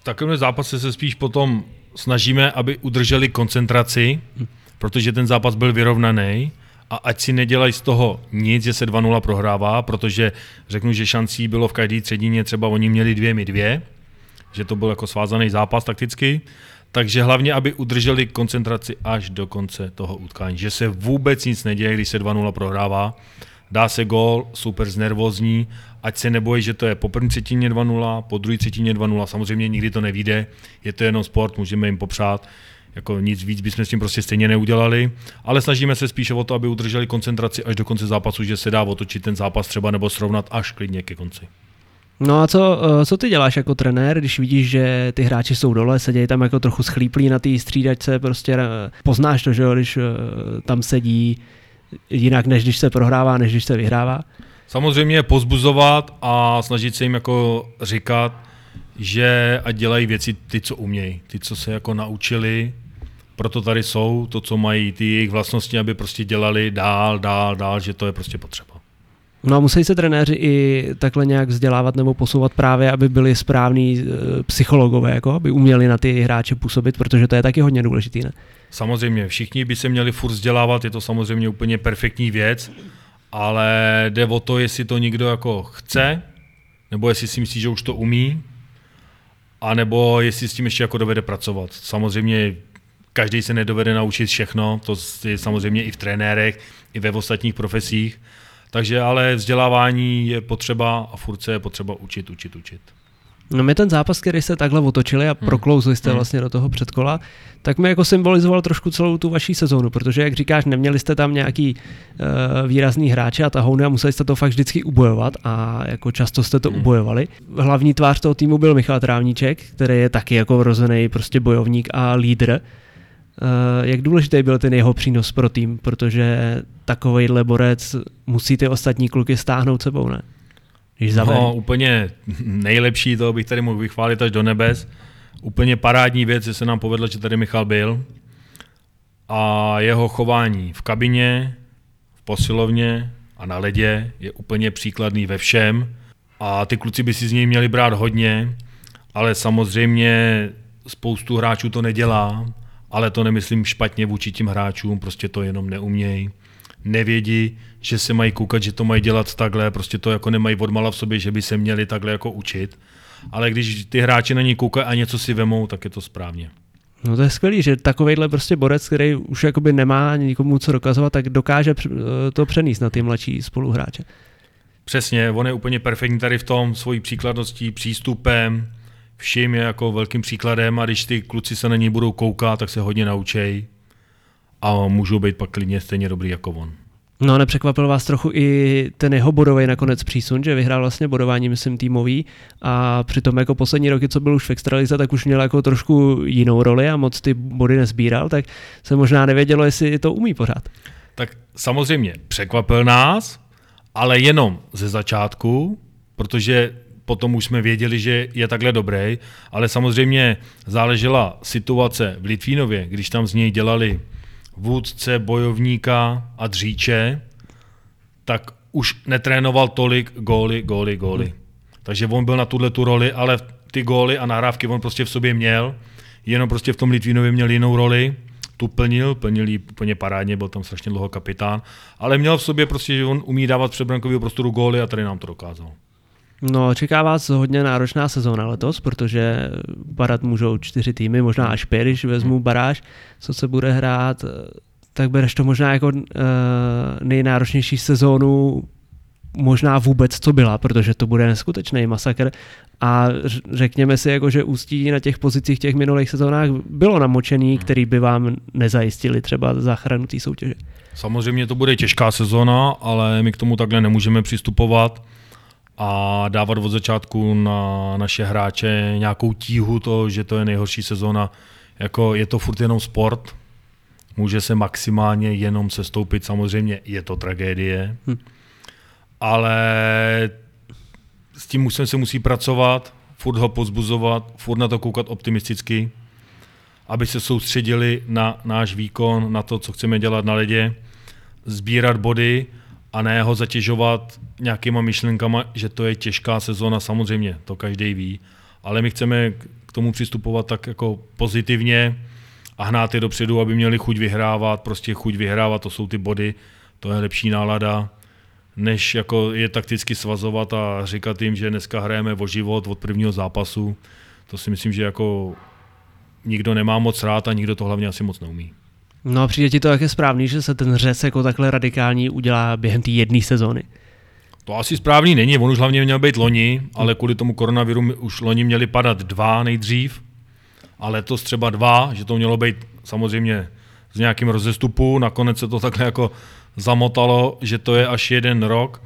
V takovém zápase se spíš potom snažíme, aby udrželi koncentraci, protože ten zápas byl vyrovnaný a ať si nedělají z toho nic, že se 2-0 prohrává, protože řeknu, že šancí bylo v každé třetině, třeba oni měli dvě, my dvě, že to byl jako svázaný zápas takticky, takže hlavně, aby udrželi koncentraci až do konce toho utkání, že se vůbec nic neděje, když se 2-0 prohrává, dá se gól, super znervózní, ať se nebojí, že to je po první třetině 2-0, po druhé třetině 2-0, samozřejmě nikdy to nevyjde, je to jenom sport, můžeme jim popřát, jako nic víc bychom s tím prostě stejně neudělali, ale snažíme se spíše o to, aby udrželi koncentraci až do konce zápasu, že se dá otočit ten zápas třeba nebo srovnat až klidně ke konci. No a co ty děláš jako trenér, když vidíš, že ty hráči jsou dole, sedějí tam jako trochu schlíplí na té střídačce, prostě poznáš to, že jo, když tam sedí jinak, než když se prohrává, než když se vyhrává? Samozřejmě pozbuzovat a snažit se jim jako říkat, že ať dělají věci ty, co umějí, ty, co se jako naučili, proto tady jsou, to, co mají, ty jejich vlastnosti, aby prostě dělali dál, že to je prostě potřeba. No a musí se trenéři i takhle nějak vzdělávat nebo posouvat právě, aby byli správní psychologové, jako, aby uměli na ty hráče působit, protože to je taky hodně důležitý, ne? Samozřejmě, všichni by se měli furt vzdělávat, je to samozřejmě úplně perfektní věc, ale jde o to, jestli to někdo jako chce, nebo jestli si myslí, že už to umí, anebo jestli s tím ještě jako dovede pracovat. Samozřejmě každý se nedovede naučit všechno, to je samozřejmě i v trenérech, i ve ostatních profesích. Takže ale vzdělávání je potřeba a furt se je potřeba učit. No my ten zápas, který jste takhle otočili a proklouzli jste vlastně do toho předkola, tak mi jako symbolizoval trošku celou tu vaší sezónu, protože jak říkáš, neměli jste tam nějaký výrazný hráče a tahouny a museli jste to fakt vždycky ubojovat a jako často jste to ubojovali. Hlavní tvář toho týmu byl Michal Trávníček, který je taky jako vrozený prostě bojovník a lídr. Jak důležitý byl ten jeho přínos pro tým, protože takovejhle borec musí ty ostatní kluky stáhnout sebou, ne? No, úplně nejlepší, to bych tady mohl vychválit až do nebes. Úplně parádní věc, že se nám povedlo, že tady Michal byl. A jeho chování v kabině, v posilovně a na ledě je úplně příkladný ve všem. A ty kluci by si z něj měli brát hodně, ale samozřejmě spoustu hráčů to nedělá. Ale to nemyslím špatně vůči tím hráčům, prostě to jenom neumějí. Nevědí, že se mají koukat, že to mají dělat takhle, prostě to jako nemají odmala v sobě, že by se měli takhle jako učit. Ale když ty hráči na něj koukají a něco si vemou, tak je to správně. No to je skvělý, že takovejhle prostě borec, který už jakoby nemá nikomu co dokazovat, tak dokáže to přenést na ty mladší spoluhráče. Přesně, on je úplně perfektní tady v tom, svojí příkladností, přístupem, všim je jako velkým příkladem a když ty kluci se na něj budou koukat, tak se hodně naučej a můžou být pak klidně stejně dobrý jako on. No a nepřekvapil vás trochu i ten jeho bodový nakonec přísun, že vyhrál vlastně bodování, myslím, týmový a přitom jako poslední roky, co byl už v extralize, tak už měl jako trošku jinou roli a moc ty body nesbíral, tak se možná nevědělo, jestli to umí pořád. Tak samozřejmě překvapil nás, ale jenom ze začátku, protože potom už jsme věděli, že je takhle dobrý, ale samozřejmě záležela situace v Litvínově, když tam z něj dělali vůdce, bojovníka a dříče, tak už netrénoval tolik góly. Takže on byl na tuhletu roli, ale ty góly a nahrávky on prostě v sobě měl, jenom prostě v tom Litvínově měl jinou roli, tu plnil ji úplně parádně, byl tam strašně dlouho kapitán, ale měl v sobě prostě, že on umí dávat před brankového prostoru góly a tady nám to dokázal. No, čeká vás hodně náročná sezóna letos, protože padat můžou 4 týmy, možná až 5, když vezmu baráž, co se bude hrát. tak bereš to možná jako nejnáročnější sezónu možná vůbec, co byla, protože to bude neskutečný masakr. A řekněme si, jako, že Ústí na těch pozicích těch minulých sezónách bylo namočený, který by vám nezajistili třeba záchranu té soutěže. Samozřejmě to bude těžká sezóna, ale my k tomu takhle nemůžeme přistupovat a dávat od začátku na naše hráče nějakou tíhu, to, že to je nejhorší sezóna. Jako je to furt jenom sport, může se maximálně jenom sestoupit, samozřejmě je to tragédie, ale s tím už se musí pracovat, furt ho pozbuzovat, furt na to koukat optimisticky, aby se soustředili na náš výkon, na to, co chceme dělat na ledě, sbírat body a ne ho zatěžovat nějakýma myšlenkama, že to je těžká sezóna, samozřejmě, to každý ví, ale my chceme k tomu přistupovat tak jako pozitivně a hnát je dopředu, aby měli chuť vyhrávat, prostě chuť vyhrávat, to jsou ty body, to je lepší nálada, než jako je takticky svazovat a říkat jim, že dneska hrajeme o život od prvního zápasu. To si myslím, že jako nikdo nemá moc rád a nikdo to hlavně asi moc neumí. No a přijde ti to, jak je správný, že se ten řez jako takhle radikální udělá během té jedné sezóny? To asi správný není, on už hlavně měl být loni, ale kvůli tomu koronaviru už loni měli padat 2 nejdřív, a letos třeba 2, že to mělo být samozřejmě s nějakým rozestupu, nakonec se to takhle jako zamotalo, že to je až 1 rok,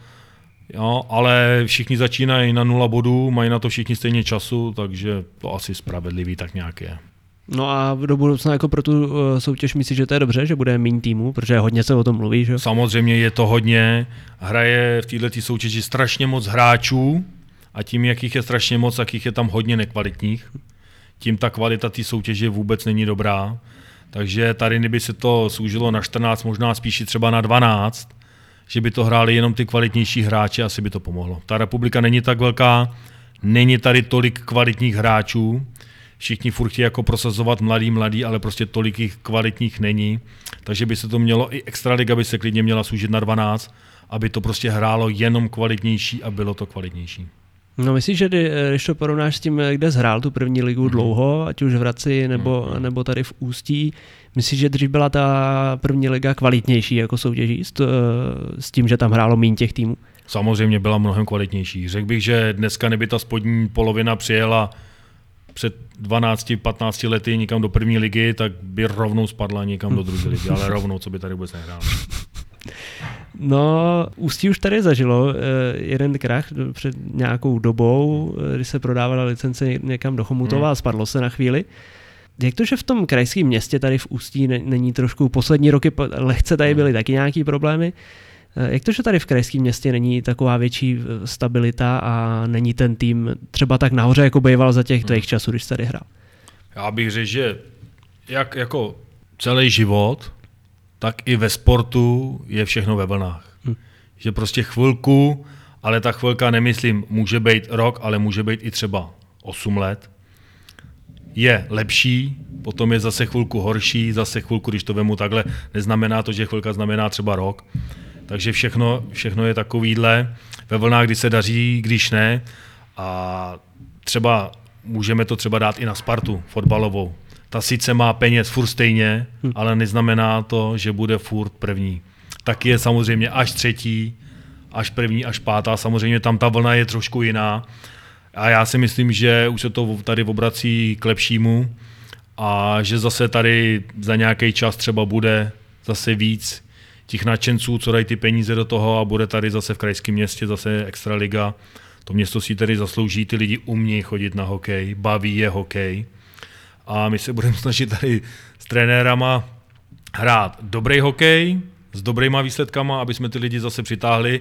jo, ale všichni začínají na 0 bodů, mají na to všichni stejně času, takže to asi spravedlivý tak nějak je. No a do budoucna jako pro tu soutěž myslíš, že to je dobře, že bude méně týmů, protože hodně se o tom mluví, že? Samozřejmě je to hodně, hraje v této soutěži strašně moc hráčů a tím, jakých je strašně moc, jakých je tam hodně nekvalitních, tím ta kvalita té soutěže vůbec není dobrá. Takže tady kdyby se to soužilo na 14, možná spíš třeba na 12, že by to hráli jenom ty kvalitnější hráči, asi by to pomohlo. Ta republika není tak velká, není tady tolik kvalitních hráčů, všichni furt chtějí jako prosazovat mladý, ale prostě tolik jich kvalitních není, takže by se to mělo i extraliga, aby se klidně měla soužit na 12, aby to prostě hrálo jenom kvalitnější a bylo to kvalitnější. No myslíš, že když to porovnáš s tím, kde zhrál tu první ligu dlouho, ať už v Hradci nebo tady v Ústí, myslíš, že dřív byla ta první liga kvalitnější jako soutěží s tím, že tam hrálo méně těch týmů? Samozřejmě byla mnohem kvalitnější. Řekl bych, že dneska neby ta spodní polovina přijela před 12-15 lety někam do první ligy, tak by rovnou spadla někam do druhé ligy, ale rovnou, co by tady vůbec nehrálo. No, Ústí už tady zažilo jeden krach před nějakou dobou, kdy se prodávala licence někam do Chomutova a spadlo se na chvíli. Jak to, že v tom krajském městě tady v Ústí není trošku, poslední roky lehce tady byly taky nějaký problémy, jak to, že tady v krajském městě není taková větší stabilita a není ten tým třeba tak nahoře, jako býval za těch tvých časů, když tady hrál? Já bych řekl, že jak jako celý život, tak i ve sportu je všechno ve vlnách. Že prostě chvilku, ale ta chvilka, nemyslím, může být rok, ale může být i třeba 8 let. Je lepší, potom je zase chvilku horší, zase chvilku, když to vemu takhle, neznamená to, že chvilka znamená třeba rok. Takže všechno je takovýhle ve vlnách, když se daří, když ne. A třeba můžeme to třeba dát i na Spartu fotbalovou. Ta sice má peněz furt stejně, ale neznamená to, že bude furt první. Taky je samozřejmě až třetí, až první, až pátá. Samozřejmě tam ta vlna je trošku jiná. A já si myslím, že už se to tady obrací k lepšímu a že zase tady za nějaký čas třeba bude zase víc těch nadšenců, co dají ty peníze do toho a bude tady zase v krajském městě zase extraliga. To město si tady zaslouží, ty lidi umějí chodit na hokej, baví je hokej. A my se budeme snažit tady s trenérama hrát dobrý hokej, s dobrýma výsledkama, aby jsme ty lidi zase přitáhli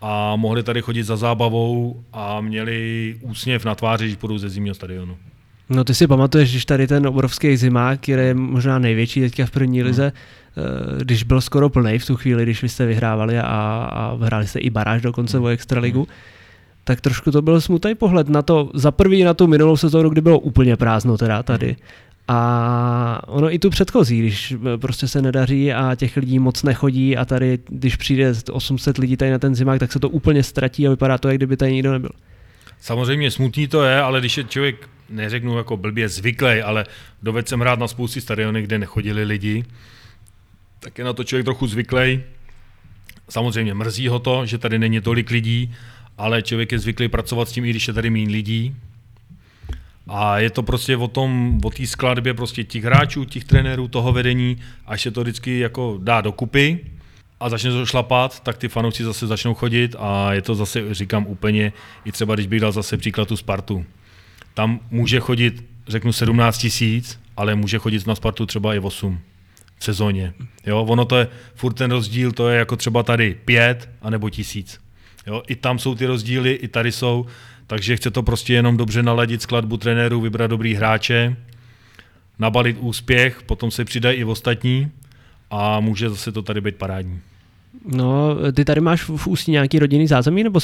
a mohli tady chodit za zábavou a měli úsměv na tváři, když půjdou ze zimního stadionu. No ty si pamatuješ, když tady ten obrovský zimák, který je možná největší teďka v první lize, když byl skoro plnej v tu chvíli, když vy jste vyhrávali a hráli jste i baráž dokonce o extraligu, tak trošku to byl smutný pohled na to, za první na tu minulou sezónu, kdy bylo úplně prázdno teda tady. A ono i tu předchozí, když prostě se nedaří a těch lidí moc nechodí a tady, když přijde 800 lidí tady na ten zimák, tak se to úplně ztratí a vypadá to, jak kdyby tady nikdo nebyl. Samozřejmě smutný to je, ale když je člověk, neřeknu jako blbě zvyklý, ale dovedl jsem hrát na spoustě stadionů, kde nechodili lidi, tak je na to člověk trochu zvyklý. Samozřejmě mrzí ho to, že tady není tolik lidí, ale člověk je zvyklý pracovat s tím, i když je tady méně lidí. A je to prostě o té skladbě prostě těch hráčů, těch trenérů, toho vedení, až se to vždycky jako dá dokupy a začne to šlapat, tak ty fanoušci zase začnou chodit a je to zase, říkám úplně, i třeba když bych dal zase příklad tu Spartu. Tam může chodit, řeknu 17 000, ale může chodit na Spartu třeba i 8 v sezóně. Jo? Ono to je furt ten rozdíl, to je jako třeba tady 5 anebo 1000. Jo? I tam jsou ty rozdíly, i tady jsou. Takže chce to prostě jenom dobře naladit skladbu trenérů, vybrat dobrý hráče, nabalit úspěch, potom se přidají i ostatní a může zase to tady být parádní. No, ty tady máš v Ústí nějaký rodinný zázemí, nebo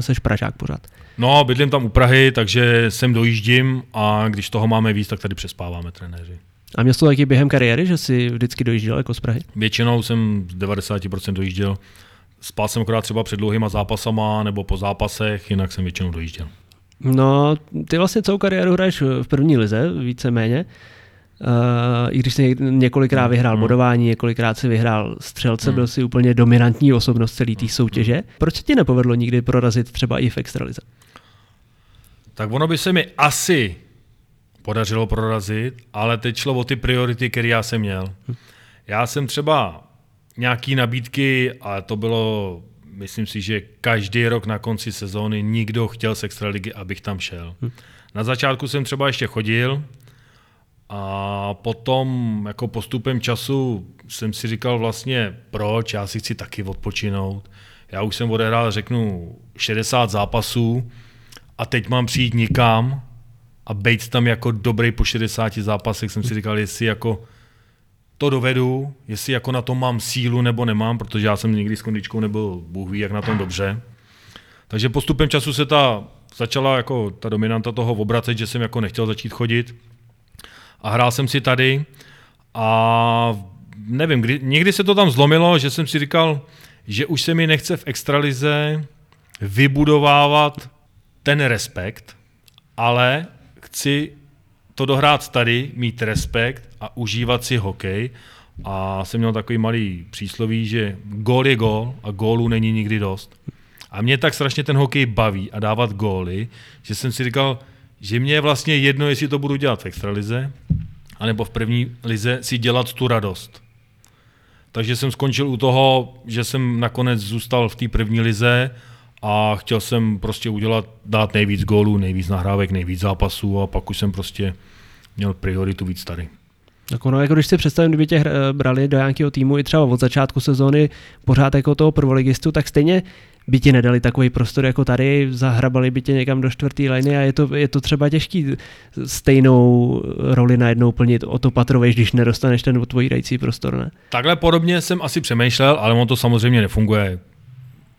seš Pražák pořád? No, bydlím tam u Prahy, takže sem dojíždím a když toho máme víc, tak tady přespáváme trenéři. A město taky během kariéry, že jsi vždycky dojížděl jako z Prahy? Většinou jsem 90% dojížděl. Spál jsem akorát třeba před dlouhýma zápasama nebo po zápasech, jinak jsem většinou dojížděl. No, ty vlastně celou kariéru hraješ v první lize, víceméně. I když jsi několikrát vyhrál bodování, několikrát si vyhrál střelce, byl si úplně dominantní osobnost celé té soutěže. Proč se ti nepovedlo nikdy prorazit třeba i v extralize? Tak ono by se mi asi podařilo prorazit, ale teď šlo o ty priority, které já jsem měl. Já jsem třeba nějaký nabídky, a to bylo, myslím si, že každý rok na konci sezóny nikdo chtěl z extraligy, abych tam šel. Na začátku jsem třeba ještě chodil, a potom jako postupem času jsem si říkal vlastně proč, já si chci taky odpočinout. Já už jsem odehrál, řeknu, 60 zápasů a teď mám přijít nikam a bejt tam jako dobrý po 60 zápasech. Jsem si říkal, jestli jako to dovedu, jestli jako na tom mám sílu nebo nemám, protože já jsem nikdy s kondičkou nebyl, Bůh ví, jak na tom dobře. Takže postupem času se začala jako ta dominanta toho obracet, že jsem jako nechtěl začít chodit. A hrál jsem si tady a nevím, někdy se to tam zlomilo, že jsem si říkal, že už se mi nechce v extralize vybudovávat ten respekt, ale chci to dohrát tady, mít respekt a užívat si hokej. A jsem měl takový malý přísloví, že gól je gól a gólů není nikdy dost. A mě tak strašně ten hokej baví a dávat góly, že jsem si říkal, že mě je vlastně jedno, jestli to budu dělat v extralize, anebo v první lize, si dělat tu radost. Takže jsem skončil u toho, že jsem nakonec zůstal v té první lize a chtěl jsem prostě dát nejvíc gólů, nejvíc nahrávek, nejvíc zápasů a pak už jsem prostě měl prioritu víc tady. Tak ono, jako když si představím, kdyby tě brali do nějakého týmu i třeba od začátku sezóny pořád jako toho prvoligistu, tak stejně by ti nedali takový prostor jako tady, zahrabali by tě někam do čtvrtý liny a je to třeba těžký stejnou roli najednou plnit, o to patrovejš, když nedostaneš ten odpovídající prostor, ne? Takhle podobně jsem asi přemýšlel, ale ono to samozřejmě nefunguje.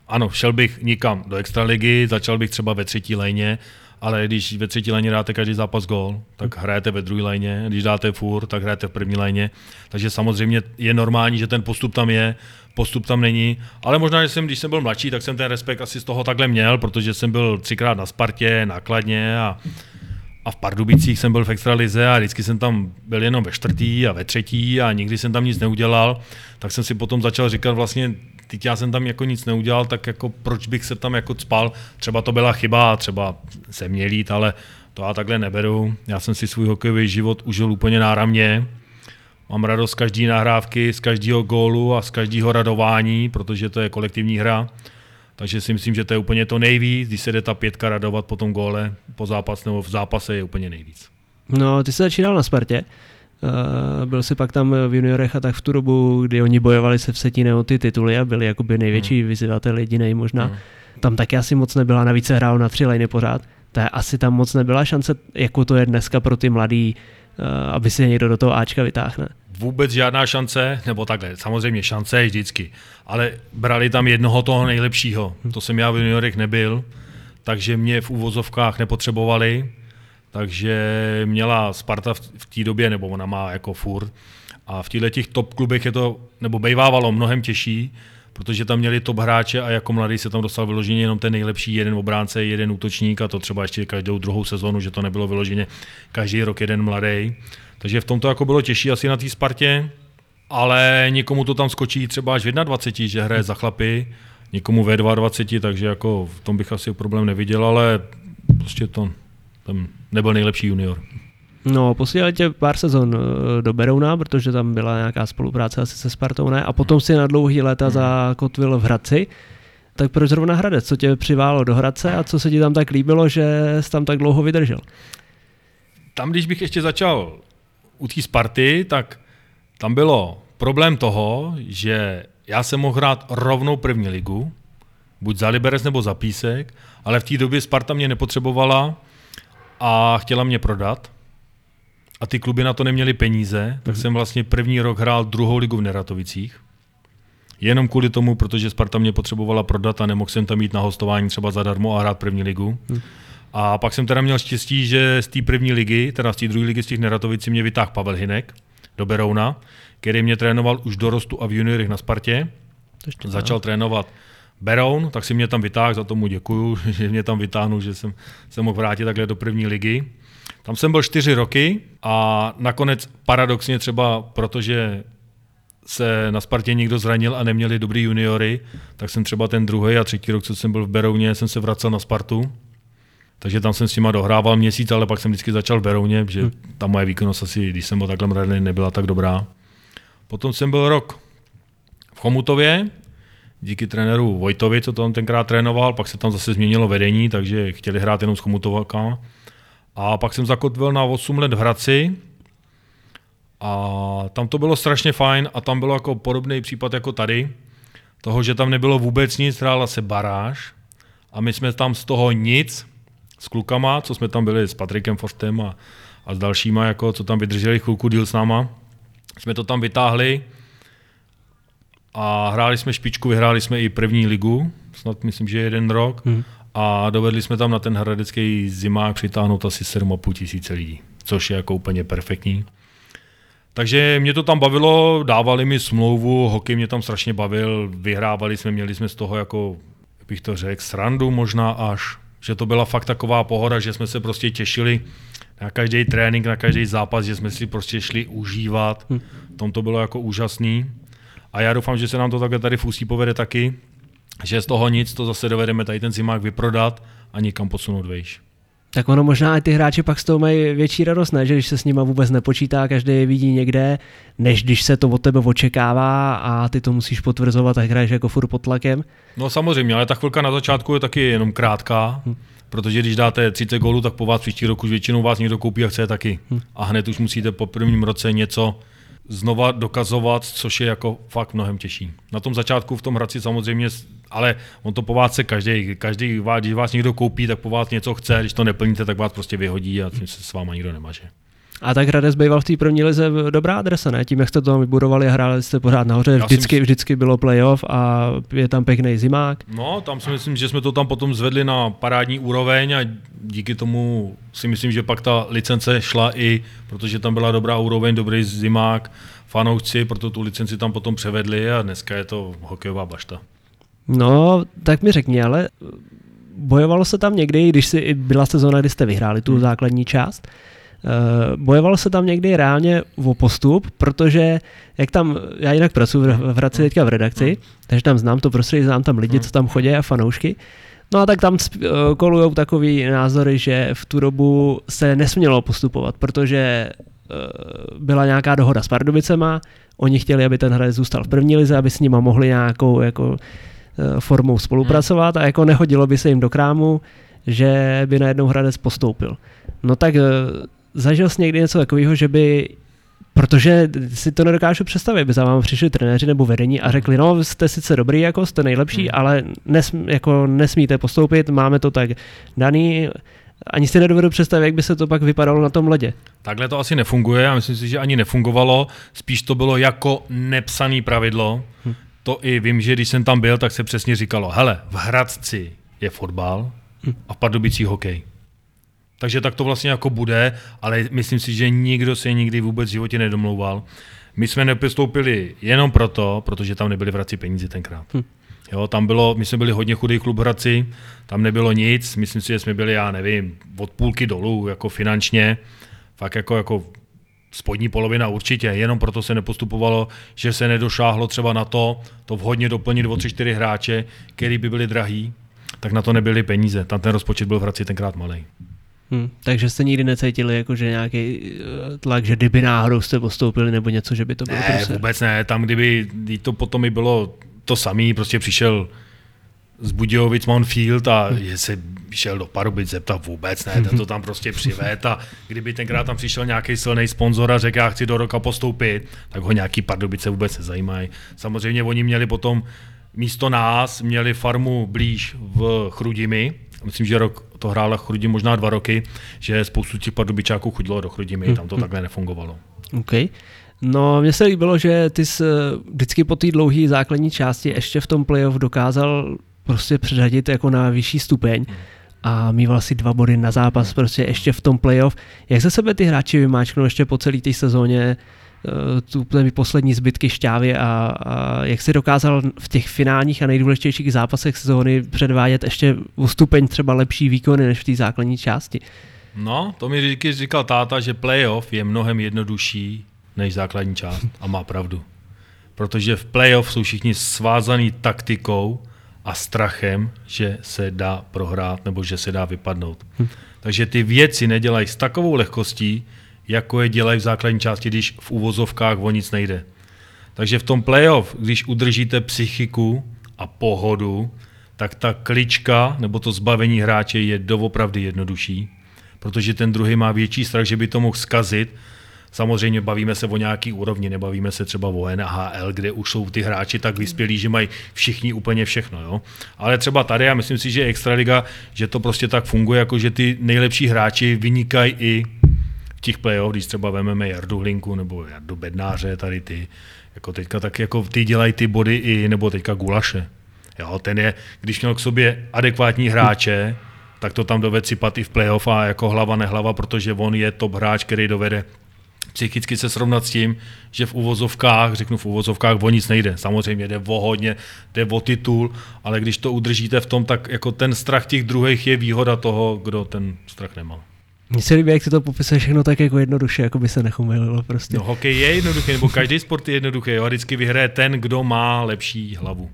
Ano, šel bych nikam do extraligy, začal bych třeba ve třetí lině, ale když ve třetí lině dáte každý zápas gól, tak hrajete ve druhé lině, když dáte furt, tak hrajete v první lině. Takže samozřejmě je normální, že ten postup tam je, postup tam není, ale možná, že když jsem byl mladší, tak jsem ten respekt asi z toho takhle měl, protože jsem byl 3krát na Spartě, na Kladně a v Pardubicích jsem byl v extralize a vždycky jsem tam byl jenom ve čtvrtý a ve třetí a nikdy jsem tam nic neudělal, tak jsem si potom začal říkat vlastně, teď já jsem tam jako nic neudělal, tak jako proč bych se tam jako cpal, třeba to byla chyba, třeba se mě lít, ale to já takhle neberu, já jsem si svůj hokejový život užil úplně náramně, mám radost z každé nahrávky, z každého gólu a z každého radování, protože to je kolektivní hra, takže si myslím, že to je úplně to nejvíc, když se jde ta pětka radovat po tom góle, po zápas nebo v zápase je úplně nejvíc. No, ty jsi začínal na Spartě. Byl si pak tam v juniorech a tak v tu dobu, kdy oni bojovali se Vsetínem o ty tituly a byli jakoby největší vyzývatel jedinej možná. Tam taky asi moc nebyla, navíc se hrál na 3 liny pořád. Asi tam moc nebyla šance, jako to je dneska pro ty mladý, aby si někdo do toho Ačka vytáhne. Vůbec žádná šance, nebo takhle, samozřejmě šance je vždycky, ale brali tam jednoho toho nejlepšího. To jsem já v juniorech nebyl, takže mě v úvozovkách nepotřebovali. Takže měla Sparta v té době, nebo ona má jako furt, a v těch top klubech je to, nebo bejvávalo mnohem těžší, protože tam měli top hráče a jako mladý se tam dostal vyloženě jenom ten nejlepší, jeden obránce, jeden útočník a to třeba ještě každou druhou sezonu, že to nebylo vyloženě každý rok jeden mladý. Takže v tom to jako bylo těžší asi na té Spartě, ale někomu to tam skočí třeba až v 21, že hraje za chlapy, někomu ve 22, takže jako v tom bych asi problém neviděl, ale prostě to tam nebyl nejlepší junior. No, posílali tě pár sezon do Berouna, protože tam byla nějaká spolupráce asi se Spartou, ne? A potom si na dlouhý léta zakotvil v Hradci. Tak proč zrovna Hradec? Co tě přiválo do Hradce a co se ti tam tak líbilo, že jsi tam tak dlouho vydržel? Tam, když bych ještě začal u té Sparty, tak tam bylo problém toho, že já jsem mohl hrát rovnou první ligu, buď za Liberec nebo za Písek, ale v té době Sparta mě nepotřebovala a chtěla mě prodat. A ty kluby na to neměly peníze, tak jsem vlastně první rok hrál druhou ligu v Neratovicích. Jenom kvůli tomu, protože Sparta mě potřebovala prodat a nemohl jsem tam jít na hostování třeba zadarmo a hrát první ligu. A pak jsem teda měl štěstí, že z té první ligy, teda z té druhé ligy z těch Neratovicí mě vytáhl Pavel Hinek do Berouna, který mě trénoval už dorostu a v juniorech na Spartě. Začal trénovat Beroun, tak si mě tam vytáhl, za tomu děkuju, že mě tam vytáhnul, že jsem se mohl vrátit takhle do první ligy. Tam jsem byl 4 roky a nakonec paradoxně třeba, protože se na Spartě někdo zranil a neměli dobrý juniory, tak jsem třeba ten 2. a 3. rok, co jsem byl v Berouně, jsem se vracel na Spartu. Takže tam jsem s nima dohrával měsíc, ale pak jsem vždycky začal v Berouně, protože ta moje výkonnost asi, když jsem byl takhle mladý, nebyla tak dobrá. Potom jsem byl rok v Chomutově, díky trenéru Vojtovi, co tam tenkrát trénoval, pak se tam zase změnilo vedení, takže chtěli hrát jenom s Chomutovakama. A pak jsem zakotvil na 8 let v Hradci a tam to bylo strašně fajn a tam bylo jako podobný případ jako tady, toho, že tam nebylo vůbec nic, hrála se baráž a my jsme tam z toho nic, s klukama, co jsme tam byli s Patrikem Forstem a s dalšíma, jako, co tam vydrželi chvilku díl s náma, jsme to tam vytáhli a hráli jsme špičku, vyhráli jsme i první ligu, snad myslím, že 1 rok. A dovedli jsme tam na ten hradecký zimák přitáhnout asi 7,5 tisíce lidí, což je jako úplně perfektní. Takže mě to tam bavilo, dávali mi smlouvu, hokej mě tam strašně bavil, vyhrávali jsme, měli jsme z toho jako, jak bych to řekl, srandu možná až, že to byla fakt taková pohoda, že jsme se prostě těšili na každý trénink, na každý zápas, že jsme si prostě šli užívat, v tom to bylo jako úžasný. A já doufám, že se nám to takhle tady v Ústí povede taky, že z toho nic, to zase dovedeme tady ten zimák vyprodat a někam posunout vejš. Tak ono možná i ty hráči pak z toho mají větší radost, ne? Že když se s nima vůbec nepočítá, každý je vidí někde, než když se to od tebe očekává a ty to musíš potvrzovat a hraješ jako furt pod tlakem. No samozřejmě, ale ta chvilka na začátku je taky jenom krátká, protože když dáte 30 gólů, tak po vás příští roku už většinou vás někdo koupí a chce taky. A hned už musíte po prvním roce něco znova dokazovat, což je jako fakt mnohem těžší. Na tom začátku v tom Hradci samozřejmě, ale on to po vás chce každý, když vás někdo koupí, tak po vás něco chce, když to neplníte, tak vás prostě vyhodí a tím se s váma nikdo nemaže. A tak Hradec býval v té první lize dobrá adresa, ne? Tím, jak jste to tam vybudovali a hráli jste pořád nahoře, vždycky bylo playoff a je tam pěkný zimák. No, tam si myslím, že jsme to tam potom zvedli na parádní úroveň a díky tomu si myslím, že pak ta licence šla i, protože tam byla dobrá úroveň, dobrý zimák, fanoušci, proto tu licenci tam potom převedli a dneska je to hokejová bašta. No, tak mi řekni, ale bojovalo se tam někdy, když byla sezóna, kdy jste vyhráli tu základní část, bojoval se tam někdy reálně o postup, protože jak tam, já jinak pracuji v Hradci teďka v redakci, takže tam znám to prostředí, znám tam lidi, co tam chodí a fanoušky. No a tak tam kolujou takový názory, že v tu dobu se nesmělo postupovat, protože byla nějaká dohoda s Pardubicema, oni chtěli, aby ten Hradec zůstal v první lize, aby s nima mohli nějakou jako formou spolupracovat a jako nehodilo by se jim do krámu, že by najednou Hradec postoupil. No tak zažil jsi někdy něco takového, že by, protože si to nedokážu představit, by za vámi přišli trenéři nebo vedení a řekli, no jste sice dobrý, jako jste nejlepší, ale nesmíte postoupit, máme to tak daný, ani si nedovedu představit, jak by se to pak vypadalo na tom ledě. Takhle to asi nefunguje a myslím si, že ani nefungovalo, spíš to bylo jako nepsané pravidlo. To i vím, že když jsem tam byl, tak se přesně říkalo, hele, v Hradci je fotbal a v Pardubicích hokej. Takže tak to vlastně jako bude, ale myslím si, že nikdo se nikdy vůbec v životě nedomlouval. My jsme nepostoupili jenom proto, protože tam nebyly v Hradci peníze tenkrát. Jo, tam bylo, my jsme byli hodně chudý klub Hradci, tam nebylo nic, myslím si, že jsme byli, já nevím, od půlky dolů, jako finančně, fakt jako spodní polovina určitě, jenom proto se nepostupovalo, že se nedošáhlo třeba na to vhodně doplnit o 3-4 hráče, který by byli drahý, tak na to nebyly peníze. Tam ten rozpočet byl v Hradci tenkrát malej. Takže jste nikdy necítili jako, že nějaký tlak, že kdyby náhodou jste postoupili nebo něco, že by to bylo prostě? Ne, vůbec ne. Tam kdyby to potom i bylo to samé, prostě přišel z Budějovic Mountfield a se šel do Pardubic zeptat, vůbec ne, ten to tam prostě přived, a kdyby tenkrát tam přišel nějaký silný sponzor a řekl, já chci do roka postoupit, tak ho nějaký Pardubice vůbec nezajímají. Samozřejmě oni měli potom místo nás, měli farmu blíž v Chrudimi, myslím, že rok to hrála Chrudim, možná 2 roky, že spoustu těch Pardubičáků chodilo do Chrudimi, tam to takhle nefungovalo. Okay. No, mně se líbilo, že ty jsi vždycky po té dlouhé základní části ještě v tom playoff dokázal prostě předřadit jako na vyšší stupeň a mýval si 2 body na zápas prostě ještě v tom playoff. Jak se sebe ty hráči vymáčknou ještě po celé té sezóně, tu poslední zbytky šťávy a jak si dokázal v těch finálních a nejdůležitějších zápasech sezóny předvádět ještě o stupeň třeba lepší výkony než v té základní části? No, to mi říkal táta, že playoff je mnohem jednodušší než základní část, a má pravdu. Protože v playoff jsou všichni svázaný taktikou a strachem, že se dá prohrát nebo že se dá vypadnout. Takže ty věci nedělají s takovou lehkostí, jako je dělají v základní části, když v uvozovkách o nic nejde. Takže v tom playoff, když udržíte psychiku a pohodu, tak ta klička nebo to zbavení hráče je doopravdy jednodušší, protože ten druhý má větší strach, že by to mohl zkazit. Samozřejmě bavíme se o nějaký úrovni, nebavíme se třeba o NHL, kde už jsou ty hráči tak vyspělí, že mají všichni úplně všechno. Jo? Ale třeba tady, já myslím si, že Extraliga, že to prostě tak funguje, jako že ty nejlepší hráči vynikají i v těch playoff, když třeba vememe Jardu Hlinku nebo Jardu Bednáře, tady ty, jako teďka tak jako ty dělají ty body i, nebo teďka Gulaše. Jo, ten je, když měl k sobě adekvátní hráče, tak to tam dovede sypat i v playoff a jako hlava nehlava, protože on je top hráč, který dovede psychicky se srovnat s tím, že v uvozovkách, řeknu v uvozovkách, o nic nejde. Samozřejmě jde o hodně, jde o titul, ale když to udržíte v tom, tak jako ten strach těch druhých je výhoda toho, kdo ten strach nemá. Mně se líbí, jak si to popisuje všechno tak jako jednoduše, jako by se nechomililo prostě. No, hokej je jednoduchý, nebo každý sport je jednoduchý, jo, a vždycky vyhraje ten, kdo má lepší hlavu.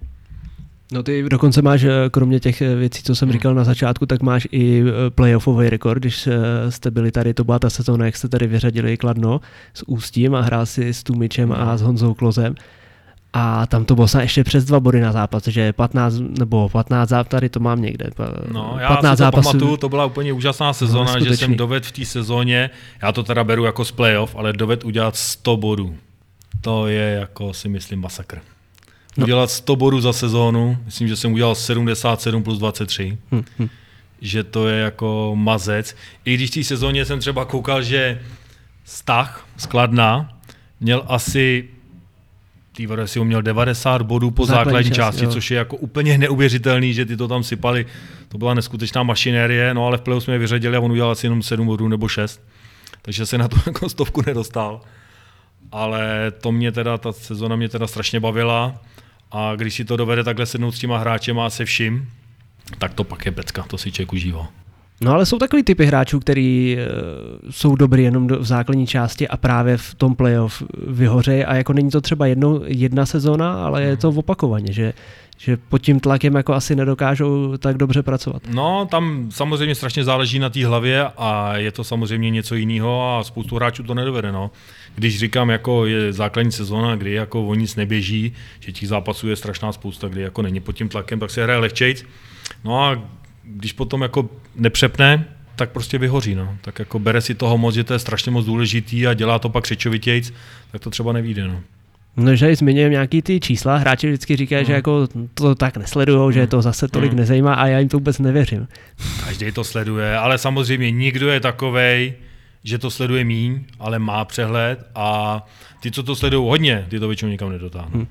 No, ty dokonce máš, kromě těch věcí, co jsem říkal na začátku, tak máš i playoffový rekord, když jste byli tady, to byla ta sezóna, jak jste tady vyřadili Kladno s Ústím a hrál si s Tumičem a s Honzou Klozem. A tam to bylo ještě přes 2 body na zápas, že 15 zápasů, tady to mám někde. No, já 15 si to pamatuju, to byla úplně úžasná sezóna, že jsem dovedl v té sezóně, já to teda beru jako z playoff, ale dovedl udělat 100 bodů. To je jako, si myslím, masakr. No. Udělat 100 bodů za sezónu, myslím, že jsem udělal 77 plus 23, že to je jako mazec. I když v té sezóně jsem třeba koukal, že Stach Skladná měl asi, si ho měl 90 bodů po základní části, což je jako úplně neuvěřitelný, že ty to tam sypali. To byla neskutečná mašinérie, no ale v play jsme je vyřadili a on udělal asi jenom 7 bodů nebo 6, takže se na to jako 100 nedostal. Ale to mě teda, ta sezona mě teda strašně bavila, a když si to dovede takhle sednout s těma hráčema a se vším, tak to pak je pecka, to si člověk užívá. No, ale jsou takový typy hráčů, který jsou dobrý jenom v základní části a právě v tom playoff vyhořejí, a jako není to třeba jedna sezona, ale je to opakovaně, že pod tím tlakem jako asi nedokážou tak dobře pracovat. No, tam samozřejmě strašně záleží na té hlavě a je to samozřejmě něco jiného a spoustu hráčů to nedovede. No. Když říkám, jako je základní sezóna, kdy jako o nic neběží, že těch zápasů je strašná spousta, kdy jako není pod tím tlakem, tak se hraje lehčejc. No a když potom jako nepřepne, tak prostě vyhoří. No. Tak jako bere si toho moc, že to je strašně moc důležitý a dělá to pak křečovitějc, tak to třeba nevyjde. No. No, že zmiňujeme nějaký ty čísla, hráči vždycky říkají, že jako to tak nesledujou, že to zase tolik nezajímá, a já jim to vůbec nevěřím. Každý to sleduje, ale samozřejmě nikdo je takovej, že to sleduje míň, ale má přehled, a ty, co to sledují hodně, ty to většinou nikam nedotáhnou.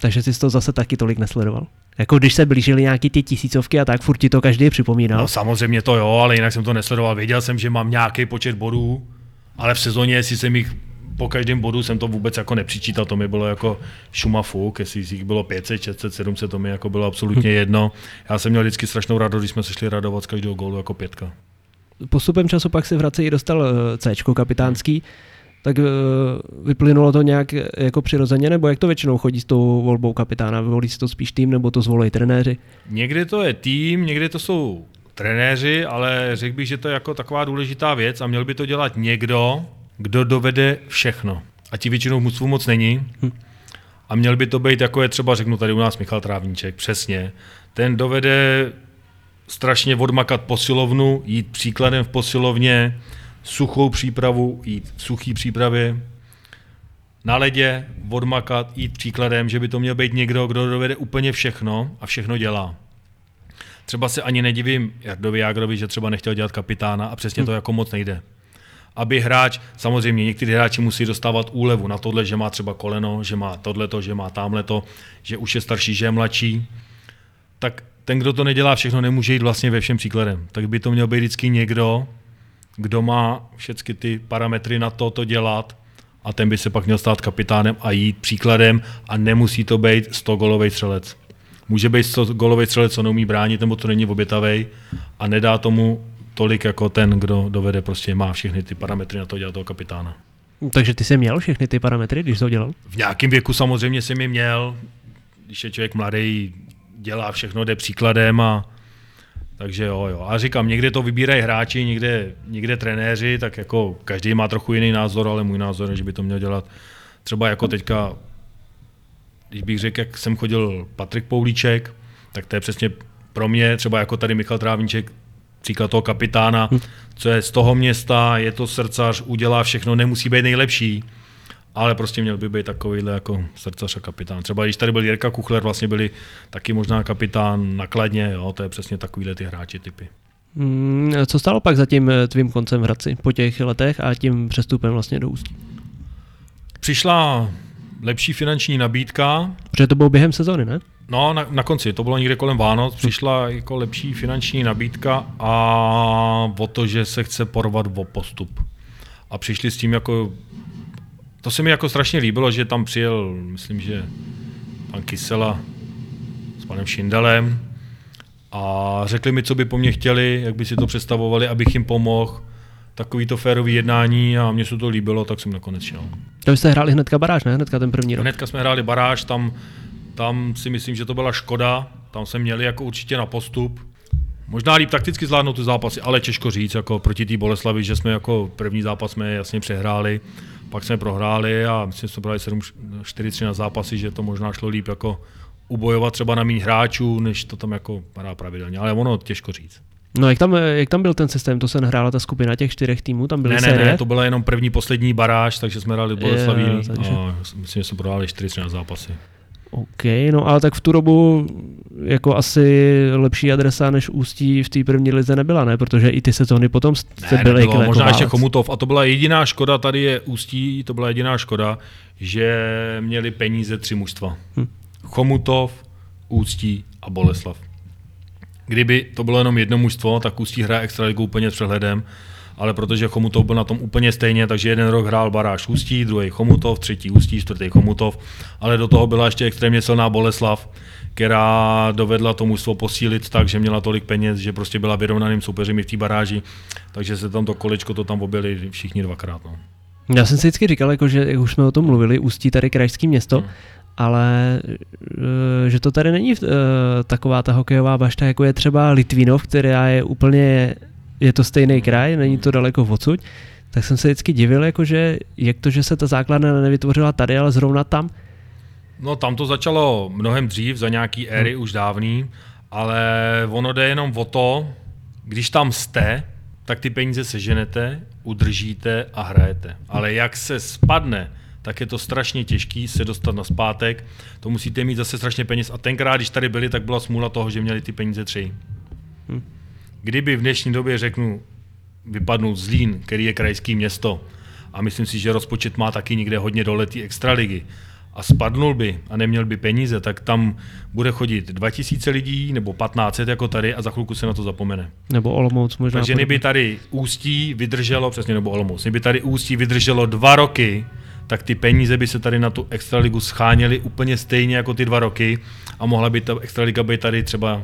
Takže jsi to zase taky tolik nesledoval? Jako když se blížily nějaký ty tisícovky a tak, furt ti to každý připomínal? No, samozřejmě to jo, ale jinak jsem to nesledoval. Věděl jsem, že mám nějaký počet bodů, ale v sezóně, jestli jsem jich po každém bodu, jsem to vůbec jako nepřičítal, to mi bylo jako šuma fuk, jestli jich bylo 500, 600, 700, to mi jako bylo absolutně jedno. Já jsem měl vždycky strašnou radost, když jsme se šli radovat z každého gólu jako 5. Postupem času pak se v Hradci i dostal C-čko kapitánský. tak vyplynulo to nějak jako přirozeně, nebo jak to většinou chodí s tou volbou kapitána? Volí si to spíš tým, nebo to zvolí trenéři? Někdy to je tým, někdy to jsou trenéři, ale řekl bych, že to je jako taková důležitá věc a měl by to dělat někdo, kdo dovede všechno. A ti většinou v mužstvu moc není. A měl by to být, jako je třeba, řeknu tady u nás Michal Trávníček, přesně. Ten dovede strašně odmakat posilovnu, jít příkladem v posilovně, suchou přípravu, jít v suchý přípravě, na ledě odmakat, jít příkladem, že by to měl být někdo, kdo dovede úplně všechno a všechno dělá. Třeba se ani nedivím Jardovi Jágrovi, že třeba nechtěl dělat kapitána a přesně to jako moc nejde. Aby hráč, samozřejmě někteří hráči musí dostávat úlevu na tohle, že má třeba koleno, že má tohleto, že má támhleto, že už je starší, že je mladší. Tak ten, kdo to nedělá všechno, nemůže jít vlastně ve všem příkladem. Tak by to měl být vždycky někdo, kdo má všechny ty parametry na to dělat a ten by se pak měl stát kapitánem a jít příkladem a nemusí to být 100-golovej střelec. Může být 100-golovej střelec, co neumí bránit, nebo to není obětavej a nedá tomu tolik jako ten, kdo dovede, prostě má všechny ty parametry na to dělat toho kapitána. Takže ty jsi měl všechny ty parametry, když jsi to dělal? V nějakém věku samozřejmě jsem je měl. Když je člověk mladý, dělá všechno, jde příkladem a takže jo. A říkám, někde to vybírají hráči, někde trenéři, tak jako každý má trochu jiný názor, ale můj názor je, že by to měl dělat třeba jako teďka, když bych řekl, jak jsem chodil Patrik Poulíček, tak to je přesně pro mě, třeba jako tady Michal Trávníček, příklad toho kapitána, co je z toho města, je to srdcař, udělá všechno, nemusí být nejlepší, ale prostě měl by být takovýhle jako srdcař a kapitán. Třeba když tady byl Jirka Kuchler, vlastně byli taky možná kapitán nakladně, jo, to je přesně takovýhle ty hráči typy. Co stalo pak za tím tvým koncem v Hradci po těch letech a tím přestupem vlastně do Ústí? Přišla lepší finanční nabídka. Protože to bylo během sezóny, ne? No, na konci, to bylo někde kolem Vánoc, přišla jako lepší finanční nabídka a o to, že se chce porvat o postup. A přišli s tím jako, to se mi jako strašně líbilo, že tam přijel, myslím, že pan Kysela s panem Šindelem a řekli mi, co by po mně chtěli, jak by si to představovali, abych jim pomohl. Takový to férový jednání a mně se to líbilo, tak jsem nakonec šel. To byste hráli hnedka baráž, ne? Hnedka ten první rok. Hnedka jsme hráli baráž, tam si myslím, že to byla škoda, tam se měli jako určitě na postup. Možná líp takticky zvládnout ty zápasy, ale těžko říct, jako proti té Boleslavi, že jsme jako první zápas jsme jasně přehráli, pak jsme prohráli a myslím, že jsme prohráli 4-3 na zápasy, že to možná šlo líp jako ubojovat třeba na méně hráčů, než to tam jako padá pravidelně, ale ono těžko říct. No jak tam byl ten systém, to se nahrála ta skupina těch 4 týmů, tam byly série? Ne, to byla jenom první, poslední baráž, takže jsme hráli Boleslaví a myslím, že jsme prohráli 4-3 na zápasy. OK, no ale tak v tu dobu jako asi lepší adresa než Ústí v té první lize nebyla, ne? Protože i ty sezóny potom se byly jako možná ještě Chomutov a to byla jediná škoda, tady je Ústí, to byla jediná škoda, že měli peníze 3 mužstva. Chomutov, Ústí a Boleslav. Kdyby to bylo jenom jedno mužstvo, tak Ústí hraje extraligu úplně s přehledem, ale protože Chomutov byl na tom úplně stejně, takže jeden rok hrál baráž Ústí, druhý Chomutov, třetí Ústí, čtvrtý Chomutov, ale do toho byla ještě extrémně silná Boleslav, která dovedla to mužstvo posílit tak, že měla tolik peněz, že prostě byla vyrovnaným soupeřem i v té baráži, takže se tam to kolečko to tam objeli všichni 2krát. No. Já jsem si vždycky říkal, jako, že už jsme o tom mluvili, Ústí tady krajské město, ale že to tady není taková ta hokejová bašta, jako je třeba Litvínov, která je úplně, je to stejný kraj, není to daleko odsud, tak jsem se vždycky divil, jakože, jak to, že se ta základna nevytvořila tady, ale zrovna tam? No tam to začalo mnohem dřív, za nějaký éry už dávný, ale ono jde jenom o to, když tam jste, tak ty peníze seženete, udržíte a hrajete. Ale jak se spadne, tak je to strašně těžký se dostat nazpátek, to musíte mít zase strašně peněz a tenkrát, když tady byli, tak byla smůla toho, že měli ty peníze 3. Kdyby v dnešní době, řeknu, vypadnou Zlín, který je krajský město a myslím si, že rozpočet má taky někde hodně dole té extraligy a spadnul by a neměl by peníze, tak tam bude chodit 2000 lidí nebo 1500 jako tady a za chvilku se na to zapomene. Nebo Olomouc možná. Takže kdyby tady Ústí vydrželo, přesně nebo Olomouc, kdyby tady Ústí vydrželo 2 roky, tak ty peníze by se tady na tu extraligu scháněly úplně stejně jako ty 2 roky a mohla by ta extraliga být tady třeba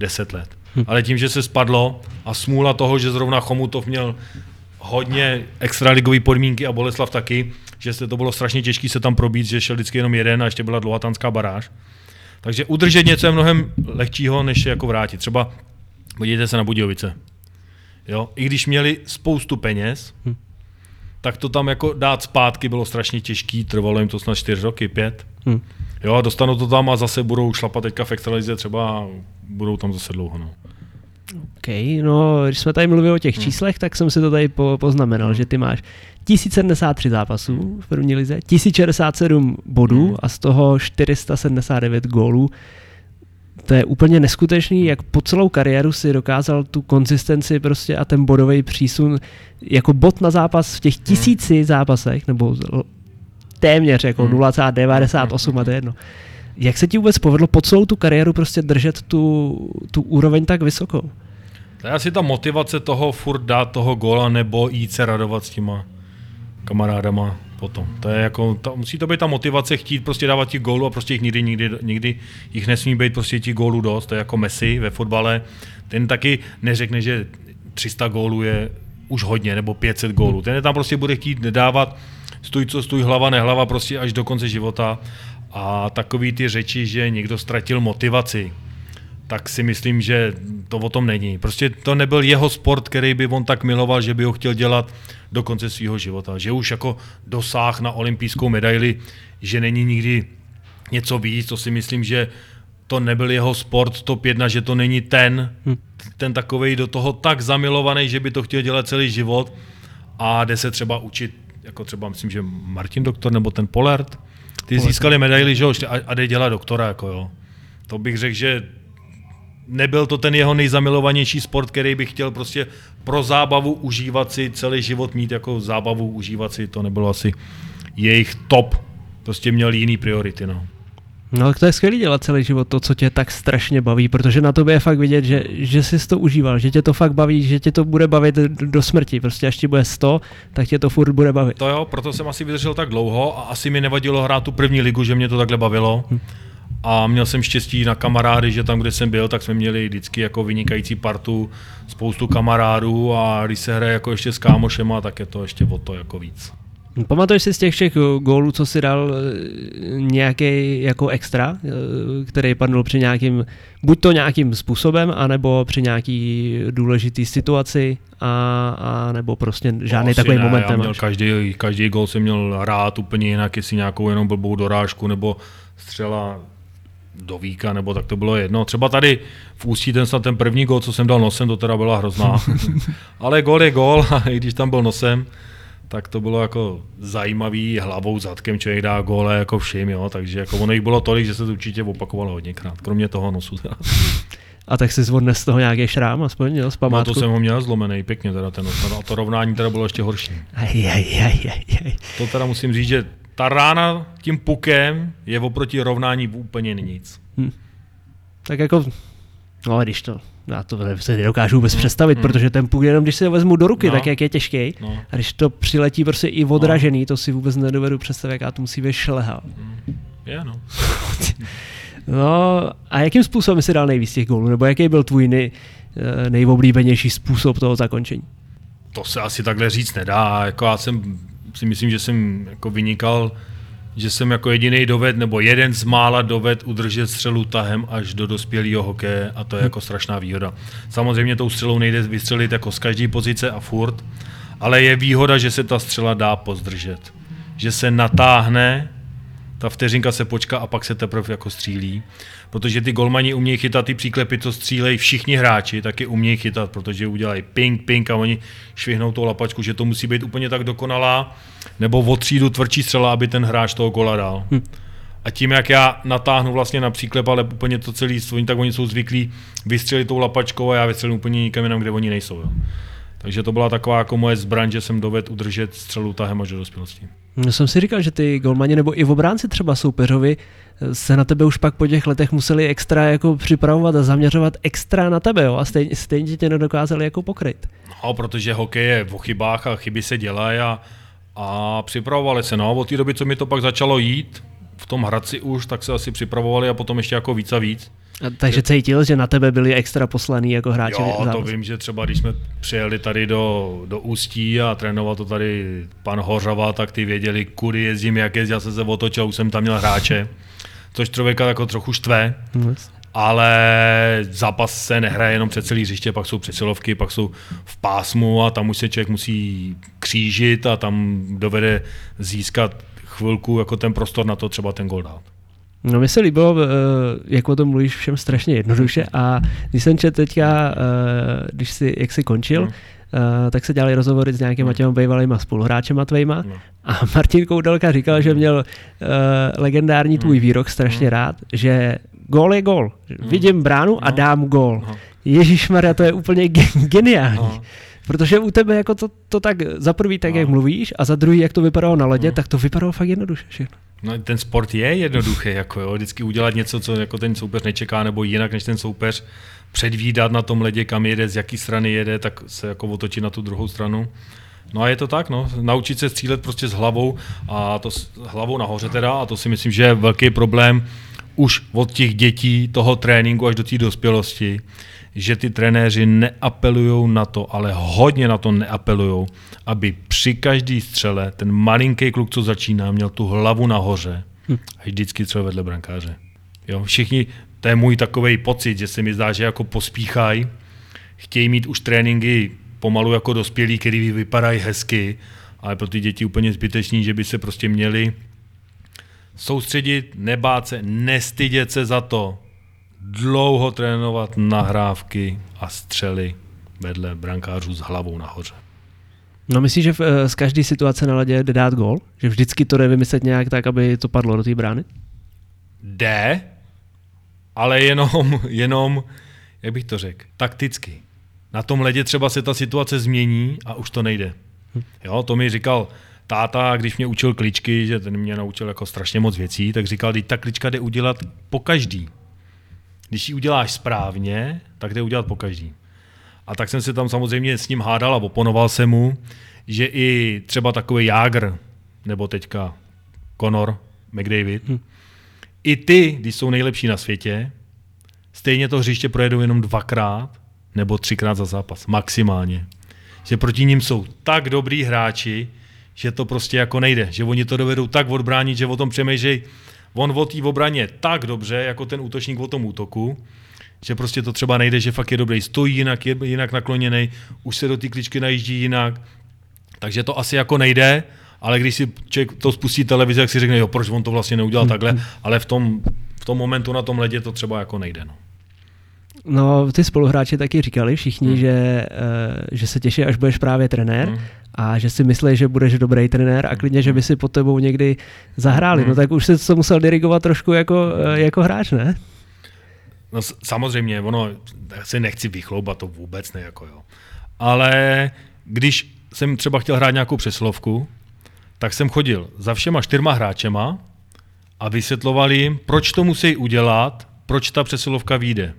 10 let. Ale tím, že se spadlo a smůla toho, že zrovna Chomutov měl hodně extraligový podmínky a Boleslav taky, že to bylo strašně těžké se tam probít, že šel vždycky jenom jeden a ještě byla dlouhatánská baráž. Takže udržet něco je mnohem lehčího, než jako vrátit. Třeba podívejte se na Budějovice. Jo? I když měli spoustu peněz, tak to tam jako dát zpátky bylo strašně těžký, trvalo jim to snad 4 roky, 5. Jo, a dostanou to tam a zase budou šlapat teďka v extralize třeba, budou tam zase dlouho. No. OK, no když jsme tady mluvili o těch číslech, tak jsem si to tady poznamenal, že ty máš 1073 zápasů v první lize, 1067 bodů a z toho 479 gólů. To je úplně neskutečný, jak po celou kariéru si dokázal tu konzistenci prostě a ten bodový přísun jako bod na zápas v těch 1000 zápasech, nebo téměř jako 0,98 a to je jedno. Jak se ti vůbec povedlo po celou tu kariéru prostě držet tu úroveň tak vysokou? To je asi ta motivace toho furt dát toho góla nebo jít se radovat s těma kamarádama potom. To je jako, musí to být ta motivace chtít prostě dávat ti gólu a prostě jich nikdy jich nesmí být prostě ti gólu dost. To je jako Messi ve fotbale. Ten taky neřekne, že 300 gólů je už hodně nebo 500 gólů. Ten tam prostě bude chtít dávat stůj co stůj, hlava nehlava prostě až do konce života. A takový ty řeči, že někdo ztratil motivaci, tak si myslím, že to o tom není. Prostě to nebyl jeho sport, který by on tak miloval, že by ho chtěl dělat do konce svého života. Že už jako dosáh na olympijskou medaili, že není nikdy něco víc, to si myslím, že to nebyl jeho sport top 1, že to není ten takovej do toho tak zamilovaný, že by to chtěl dělat celý život a jde se třeba učit, jako třeba myslím, že Martin Doktor nebo ten Polart, ty získali medaily, že jo, a jde dělat doktora, jako jo. To bych řekl, že nebyl to ten jeho nejzamilovanější sport, který bych chtěl prostě pro zábavu užívat si, celý život mít jako zábavu užívat si, to nebylo asi jejich top, prostě měl jiný priority, no. No tak to je skvělý dělat celý život to, co tě tak strašně baví, protože na tobě je fakt vidět, že jsi to užíval, že tě to fakt baví, že tě to bude bavit do smrti, prostě až ti bude 100, tak tě to furt bude bavit. To jo, proto jsem asi vydržel tak dlouho a asi mi nevadilo hrát tu první ligu, že mě to takhle bavilo a měl jsem štěstí na kamarády, že tam, kde jsem byl, tak jsme měli vždycky jako vynikající partu, spoustu kamarádů a když se hraje jako ještě s kámošema, tak je to ještě o to jako víc. Pamatuješ si z těch všech gólů, co si dal nějaký jako extra, který padl při nějakým, buď to nějakým způsobem, anebo při nějaký důležitý situaci, a nebo prostě žádný takový moment nemáš? Měl každý gól jsem měl rád úplně jinak, jestli nějakou jenom blbou dorážku, nebo střela do víka, nebo tak to bylo jedno. Třeba tady v Ústí ten první gól, co jsem dal nosem, to teda byla hrozná. Ale gól je gól, a i když tam byl nosem, tak to bylo jako zajímavý, hlavou, zadkem člověk dá góle jako všim, jo, takže jako ono jich bylo tolik, že se to určitě opakovalo hodněkrát, kromě toho nosu. A tak jsi odnes z toho nějaký šrám aspoň, jo, z památku? No to jsem ho měl zlomený, pěkně teda ten nos, a to rovnání teda bylo ještě horší. To teda musím říct, že ta rána tím pukem je oproti rovnání úplně nic. Tak jako, no když to... Já to se nedokážu vůbec představit, protože ten puk jenom když si ho vezmu do ruky, tak jak je těžký. No. A když to přiletí prostě i odražený, to si vůbec nedovedu představit, jaká to musí být šleha. No a jakým způsobem jsi dal nejvíc těch gólů? Nebo jaký byl tvůj nejoblíbenější způsob toho zakončení? To se asi takhle říct nedá. Jako já jsem, si myslím, že jsem jako vynikal, že jsem jako jediný dovedl, nebo jeden z mála dovedl udržet střelu tahem až do dospělého hokeje a to je jako strašná výhoda. Samozřejmě tou střelou nejde vystřelit jako z každé pozice a furt, ale je výhoda, že se ta střela dá pozdržet. Že se natáhne, ta vteřinka se počká a pak se teprve jako střílí. Protože ty golmani umějí chytat ty příklepy, co střílejí všichni hráči, taky umějí chytat, protože udělají ping, ping a oni švihnou tou lapačku, že to musí být úplně tak dokonalá, nebo o třídu tvrdší střela, aby ten hráč toho gola dal. A tím, jak já natáhnu vlastně na příklep, ale úplně to celý, tak oni jsou zvyklí vystřelit tou lapačkou a já vystřelím úplně nikam jinam, kde oni nejsou. Jo. Takže to byla taková jako moje zbraň, že jsem dovedl udržet střelu tahem až do dospělosti. No, jsem si říkal, že ty golmani nebo i obránci třeba soupeřovi se na tebe už pak po těch letech museli extra jako připravovat a zaměřovat extra na tebe, jo? A stejně tě nedokázali jako pokryt. No, protože hokej je o chybách a chyby se dělají a připravovali se. No, od té doby, co mi to pak začalo jít, v tom Hradci už, tak se asi připravovali a potom ještě jako víc a víc. A takže cítil, že na tebe byli extra poslaní jako hráči? Jo, to vím, že třeba když jsme přijeli tady do Ústí a trénoval to tady pan Hořava, tak ty věděli, kudy jezdím, jak jezdí, já jsem se otočil, už jsem tam měl hráče, což člověka jako trochu štve. Ale zápas se nehraje jenom před celý hřiště, pak jsou přesilovky, pak jsou v pásmu a tam už se člověk musí křížit a tam dovede získat chvilku jako ten prostor na to třeba ten gól dát. No mi se líbilo, jak o tom mluvíš všem strašně jednoduše a když jsem četl teďka, jak jsi končil, tak se dělali rozhovory s nějakýma těma bývalýma spoluhráčema tvejma a Martin Koudelka říkal, že měl legendární tvůj výrok strašně rád, že gól je gól. Vidím bránu a dám gól. Ježišmarja, to je úplně geniální. Protože u tebe jako to tak za prvý tak, jak mluvíš, a za druhý, jak to vypadalo na ledě, tak to vypadalo fakt jednoduše všechno. No, ten sport je jednoduchý, jako jo, vždycky udělat něco, co jako ten soupeř nečeká, nebo jinak než ten soupeř, předvídat na tom ledě, kam jede, z jaký strany jede, tak se jako otočit na tu druhou stranu. No a je to tak, no, naučit se střílet prostě s hlavou, a to s hlavou nahoře teda, a to si myslím, že je velký problém už od těch dětí, toho tréninku až do té dospělosti, že ty trenéři neapelujou na to, ale hodně na to neapelujou, aby při každý střele ten malinký kluk, co začíná, měl tu hlavu nahoře a vždycky střel vedle brankáře. Jo, všichni, to je můj takovej pocit, že se mi zdá, že jako pospíchají, chtějí mít už tréninky pomalu jako dospělí, který vypadají hezky, ale pro ty děti úplně zbytečný, že by se prostě měli soustředit, nebát se, nestydět se za to, dlouho trénovat nahrávky a střely vedle brankářů s hlavou nahoře. No myslíš, že z každé situace na ledě jde dát gól? Že vždycky to jde vymyslet nějak tak, aby to padlo do té brány? Jde, ale jenom, jak bych to řekl, takticky. Na tom ledě třeba se ta situace změní a už to nejde. Jo, to mi říkal táta, když mě učil kličky, že ten mě naučil jako strašně moc věcí, tak říkal, že ta klička jde udělat po každý. Když ji uděláš správně, tak jde udělat po každý. A tak jsem se tam samozřejmě s ním hádal a oponoval se mu, že i třeba takový Jágr, nebo teďka Conor McDavid, i ty, když jsou nejlepší na světě, stejně to hřiště projedou jenom 2x nebo 3x za zápas, maximálně. Že proti nim jsou tak dobrý hráči, že to prostě jako nejde, že oni to dovedou tak odbránit, že o tom přemýšlej, on o té obraně tak dobře, jako ten útočník o tom útoku, že prostě to třeba nejde, že fakt je dobrý, stojí jinak, je jinak nakloněný, už se do té kličky najíždí jinak, takže to asi jako nejde, ale když si člověk to spustí televizi, jak si řekne, jo, proč on to vlastně neudělal takhle, ale v tom momentu na tom ledě to třeba jako nejde. No, ty spoluhráči taky říkali všichni, že se těší, až budeš právě trenér a že si myslí, že budeš dobrý trenér a klidně, že by si pod tebou někdy zahráli. No tak už se to musel dirigovat trošku jako hráč, ne? No samozřejmě, ono, já si nechci vychloubat, to vůbec ne, jako jo. Ale když jsem třeba chtěl hrát nějakou přeslovku, tak jsem chodil za všema 4 hráčema a vysvětloval jim, proč to musí udělat, proč ta přeslovka vyjde.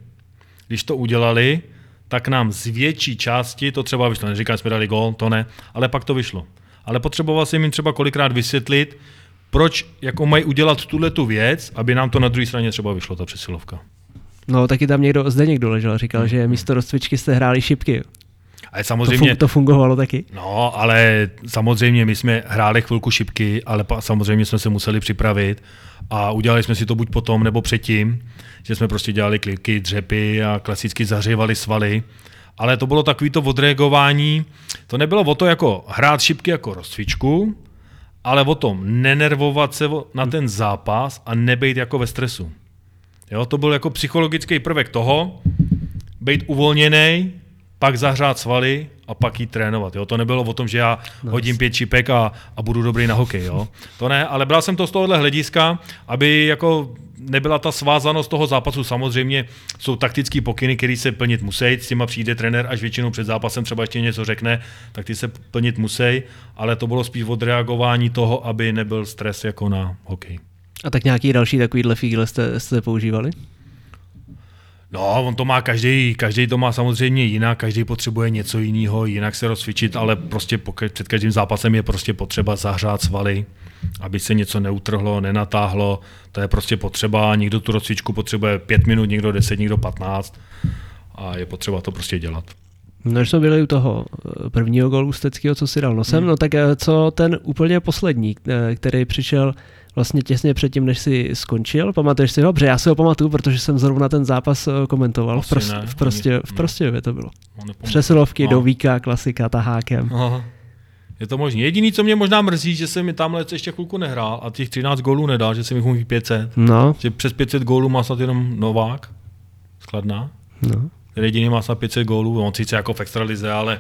Když to udělali, tak nám z větší části to třeba vyšlo. Neříkám, jsme dali gól, to ne, ale pak to vyšlo. Ale potřeboval jsem jim třeba kolikrát vysvětlit, proč jako mají udělat tuhletu věc, aby nám to na druhé straně třeba vyšlo, ta přesilovka. No taky tam zde někdo ležel, říkal, že místo rozcvičky jste hráli šipky. Ale samozřejmě, to fungovalo taky? No, ale samozřejmě my jsme hráli chvilku šipky, ale samozřejmě jsme se museli připravit a udělali jsme si to buď potom nebo předtím, že jsme prostě dělali kliky, dřepy a klasicky zahřívali svaly, ale to bylo takový to odreagování, to nebylo o to jako hrát šipky jako rozcvičku, ale o tom nenervovat se na ten zápas a nebejt jako ve stresu. Jo, to byl jako psychologický prvek toho, bejt uvolněnej, pak zahřát svaly a pak jít trénovat. Jo? To nebylo o tom, že já hodím 5 šipek a budu dobrý na hokej. Jo? To ne, ale bral jsem to z tohohle hlediska, aby jako nebyla ta svázanost toho zápasu. Samozřejmě jsou taktický pokyny, které se plnit musí, s těma přijde trenér, až většinou před zápasem třeba ještě něco řekne, tak ty se plnit musí, ale to bylo spíš odreagování toho, aby nebyl stres jako na hokej. A tak nějaký další takovýhle fígle jste používali? No, on to má každý to má samozřejmě jinak, každý potřebuje něco jiného, jinak se rozcvičit, ale prostě před každým zápasem je prostě potřeba zahřát svaly aby se něco neutrhlo, nenatáhlo, to je prostě potřeba, někdo tu rozcvičku potřebuje 5 minut, někdo 10, někdo 15 a je potřeba to prostě dělat. No, že jsme byli u toho prvního gólu Ústeckého, co si dal nosem, no tak co ten úplně poslední, který přišel vlastně těsně předtím, než si skončil, pamatuješ si ho? Protože já si ho pamatuju, protože jsem zrovna ten zápas komentoval, v Prostějově to bylo. Přesilovky, Dovíka, klasika, tahákem. Aha. Je to možný. Jediný, co mě možná mrzí, že jsem mi tamhle ještě chvilku nehrál a těch 13 gólů nedal, že jsem jich umí 500. No. Že přes 500 gólů má snad jenom Novák, Skladná. No. Jediný má snad 500 gólů, on sice jako v extralize, ale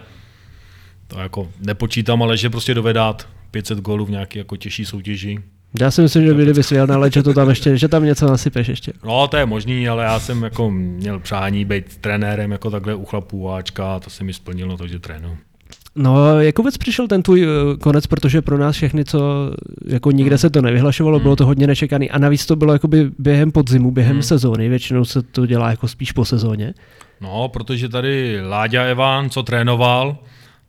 to jako nepočítám, ale že prostě dovedát 500 gólů v nějaké jako těžší soutěži. Já si myslím, že kdyby si jel na leč, to tam ještě, že tam něco nasypeš ještě. No, to je možný, ale já jsem jako měl přání být trenérem jako takhle u chlapů Ačka a to se mi splnilo, takže trénu. No, Jakubec přišel ten tvůj konec, protože pro nás všechny, co jako nikde se to nevyhlašovalo, bylo to hodně nečekaný a navíc to bylo jakoby během podzimu, během sezóny, většinou se to dělá jako spíš po sezóně. No, protože tady Láďa Eván, co trénoval,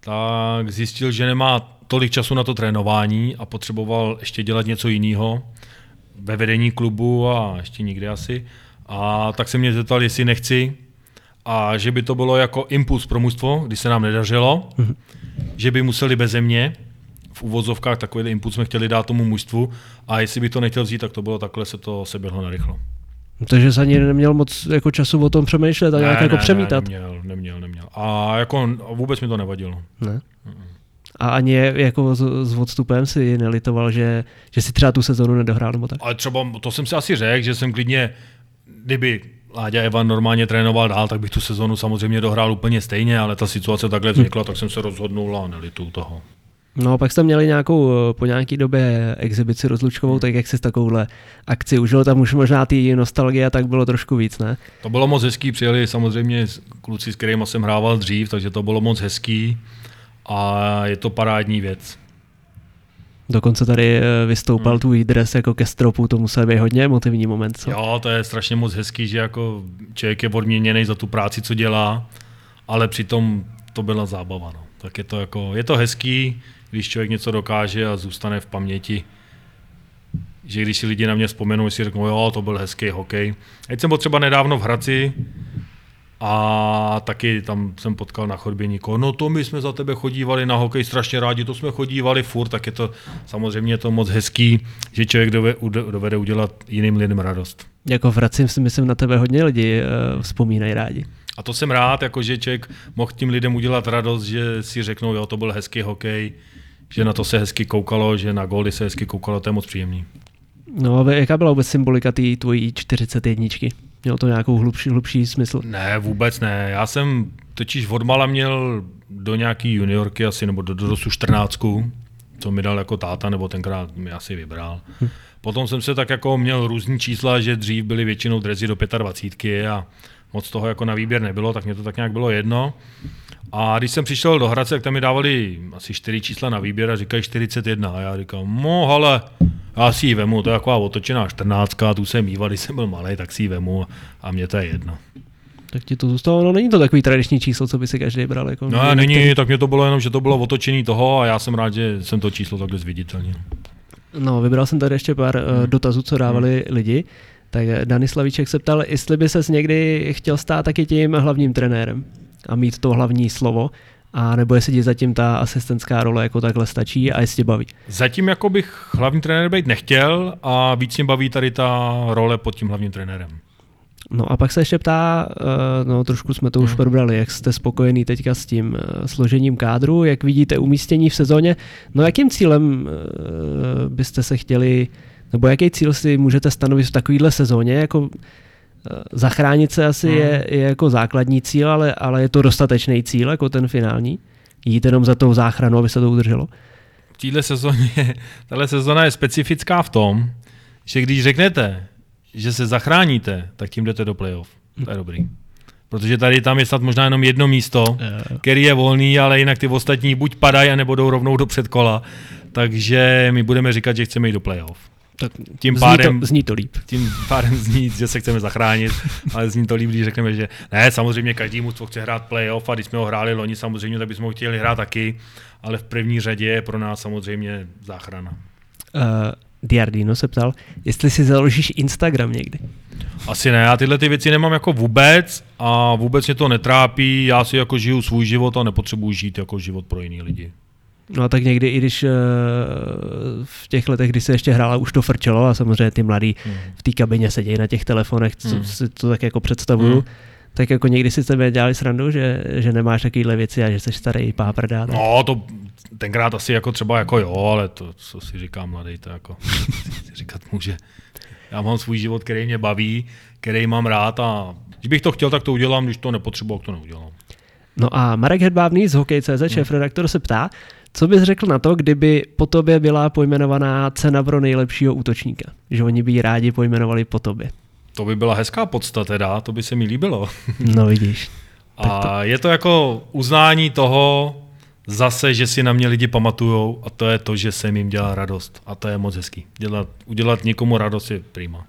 tak zjistil, že nemá tolik času na to trénování a potřeboval ještě dělat něco jiného ve vedení klubu a ještě nikde asi. A tak se mě zeptal, jestli nechci a že by to bylo jako impuls pro mužstvo, když se nám nedařilo, že by museli beze mě, v uvozovkách takový impuls jsme chtěli dát tomu mužstvu a jestli by to nechtěl vzít, tak to bylo takhle, se to seběhlo narychlo. Takže jsi ani neměl moc jako času o tom přemýšlet a nějak ne, jako přemítat. Neměl. A jako vůbec mi to nevadilo. Ne? A ani jako s odstupem si nelitoval, že si třeba tu sezonu nedohrál nebo tak? Ale třeba to jsem si asi řekl, že jsem klidně, kdyby Láďa Evan normálně trénoval dál, tak bych tu sezonu samozřejmě dohrál úplně stejně, ale ta situace takhle vznikla, tak jsem se rozhodnul a nelituju toho. No, pak jste měli nějakou, po nějaké době exibici rozlučkovou, tak jak jsi s takovouhle akci užil, tam už možná ty nostalgie tak bylo trošku víc, ne? To bylo moc hezký, přijeli samozřejmě kluci, s kterými jsem hrával dřív, takže to bylo moc hezký a je to parádní věc. Dokonce tady vystoupal tvůj dres jako ke stropu, to musel být hodně emotivní moment, co? Jo, to je strašně moc hezký, že jako člověk je odměněný za tu práci, co dělá, ale přitom to byla zábava, no. Tak je to jako, je to hezký, když člověk něco dokáže a zůstane v paměti, že když si lidi na mě vzpomenou, si řeknou, jo, to byl hezký hokej. Teď jsem byl třeba nedávno v Hradci a taky tam jsem potkal na chodbě někoho, no to my jsme za tebe chodívali na hokej, strašně rádi, to jsme chodívali furt, tak je to samozřejmě to moc hezký, že člověk dovede udělat jiným lidem radost. Jako v Hradci si myslím na tebe hodně lidi vzpomínají rádi. A to jsem rád, jako že člověk mohl tím lidem udělat radost, že si řeknou, jo, to byl hezký hokej, že na to se hezky koukalo, že na góly se hezky koukalo, to je moc příjemný. No a jaká byla vůbec symbolika té tvojí 41? Mělo to nějakou hlubší smysl? Ne, vůbec ne. Já jsem totiž odmala měl do nějaký juniorky asi, nebo do dorostu 14, co mi dal jako táta, nebo tenkrát mi asi vybral. Potom jsem se tak jako měl různý čísla, že dřív byly většinou dresy do 25 a moc toho jako na výběr nebylo, tak mě to tak nějak bylo jedno. A když jsem přišel do Hradce, tak tam mi dávali asi 4 čísla na výběr a říkají 41. A já říkám, no ale já si ji vemu, to je taková otočená 14, tu jsem mýval, když jsem byl malej, tak si ji vemu a mě to je jedno. Tak ti to zůstalo, no není to takový tradiční číslo, co by si každý bral? Jako no není, který... tak mě to bylo jenom, že to bylo otočený toho a já jsem rád, že jsem to číslo takhle zviditelnil. No, vybral jsem tady ještě pár dotazů, co dávali lidi. Tak Daný Slavíček se ptal, jestli by ses někdy chtěl stát taky tím hlavním trenérem a mít to hlavní slovo, a nebo jestli ti zatím ta asistentská role jako takhle stačí a jestli tě baví. Zatím jako bych hlavní trenér být nechtěl a víc mě baví tady ta role pod tím hlavním trenérem. No a pak se ještě ptá, no trošku jsme to už probrali, jak jste spokojený teďka s tím složením kádru, jak vidíte umístění v sezóně, no jakým cílem byste se chtěli, nebo jaký cíl si můžete stanovit v takovéhle sezóně? Jako zachránit se asi je jako základní cíl, ale je to dostatečný cíl, jako ten finální? Jít jenom za tou záchranu, aby se to udrželo? V téhle sezóně, tahle sezóna je specifická v tom, že když řeknete, že se zachráníte, tak tím jdete do playoff. To je dobrý. Protože tady tam je snad možná jenom jedno místo, který je volný, ale jinak ty ostatní buď padají, anebo jdou rovnou do předkola. Takže my budeme říkat, že chceme jít do playoff. Tak tím pádem zní to líp. Tím pádem zní, že se chceme zachránit, ale zní to líp, když řekneme, že ne, samozřejmě každý mužstvo chce hrát playoff a když jsme ho hráli loni samozřejmě, tak bychom ho chtěli hrát taky, ale v první řadě je pro nás samozřejmě záchrana. Diardino se ptal, jestli si založíš Instagram někdy. Asi ne, já tyhle ty věci nemám jako vůbec a vůbec mě to netrápí, já si jako žiju svůj život a nepotřebuji žít jako život pro jiný lidi. No a tak někdy, i když v těch letech, kdy se ještě hrála, už to frčelo a samozřejmě ty mladí v té kabině sedějí na těch telefonech, co si to tak jako představuju, tak jako někdy si tebe dělali srandu, že nemáš takovýhle věci a že jsi starý páprda. Tak... No to tenkrát asi jako třeba jako jo, ale to, co si říká mladý, to jako říkat může. Já mám svůj život, který mě baví, který mám rád a když bych to chtěl, tak to udělám, když to nepotřebuji, tak to neudělám. No a Marek Hedbavný z hokej.cz, šéfredaktor, se ptá, co bys řekl na to, kdyby po tobě byla pojmenovaná cena pro nejlepšího útočníka? Že oni by ji rádi pojmenovali po tobě. To by byla hezká podsta teda, to by se mi líbilo. No vidíš. A je to jako uznání toho zase, že si na mě lidi pamatujou a to je to, že jsem jim dělal radost. A to je moc hezký. Udělat někomu radost je prima.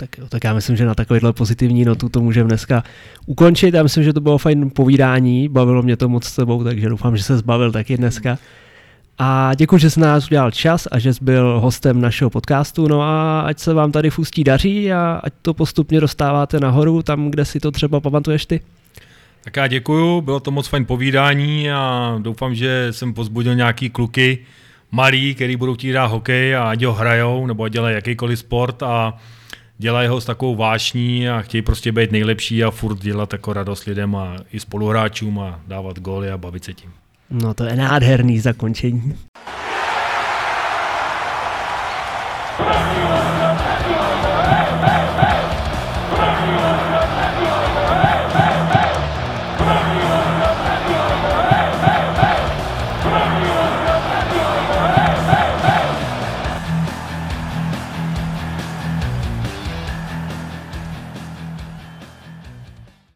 Tak jo, tak já myslím, že na takovýhle pozitivní notu to můžeme dneska ukončit. Já myslím, že to bylo fajn povídání, bavilo mě to moc s tebou, takže doufám, že se zbavil taky dneska. A děkuji, že jsi nás udělal čas a že jsi byl hostem našeho podcastu. No a ať se vám tady v Ústí daří a ať to postupně dostáváte nahoru, tam, kde si to třeba pamatuješ ty. Tak já děkuju, bylo to moc fajn povídání a doufám, že jsem pozbudil nějaký kluky malí, který budou chtít hrát hokej a ať ho hrajou nebo dělají jakýkoliv sport a dělají ho s takovou vášní a chtějí prostě být nejlepší a furt dělat jako radost lidem a i spoluhráčům a dávat góly a bavit se tím. No to je nádherný zakončení.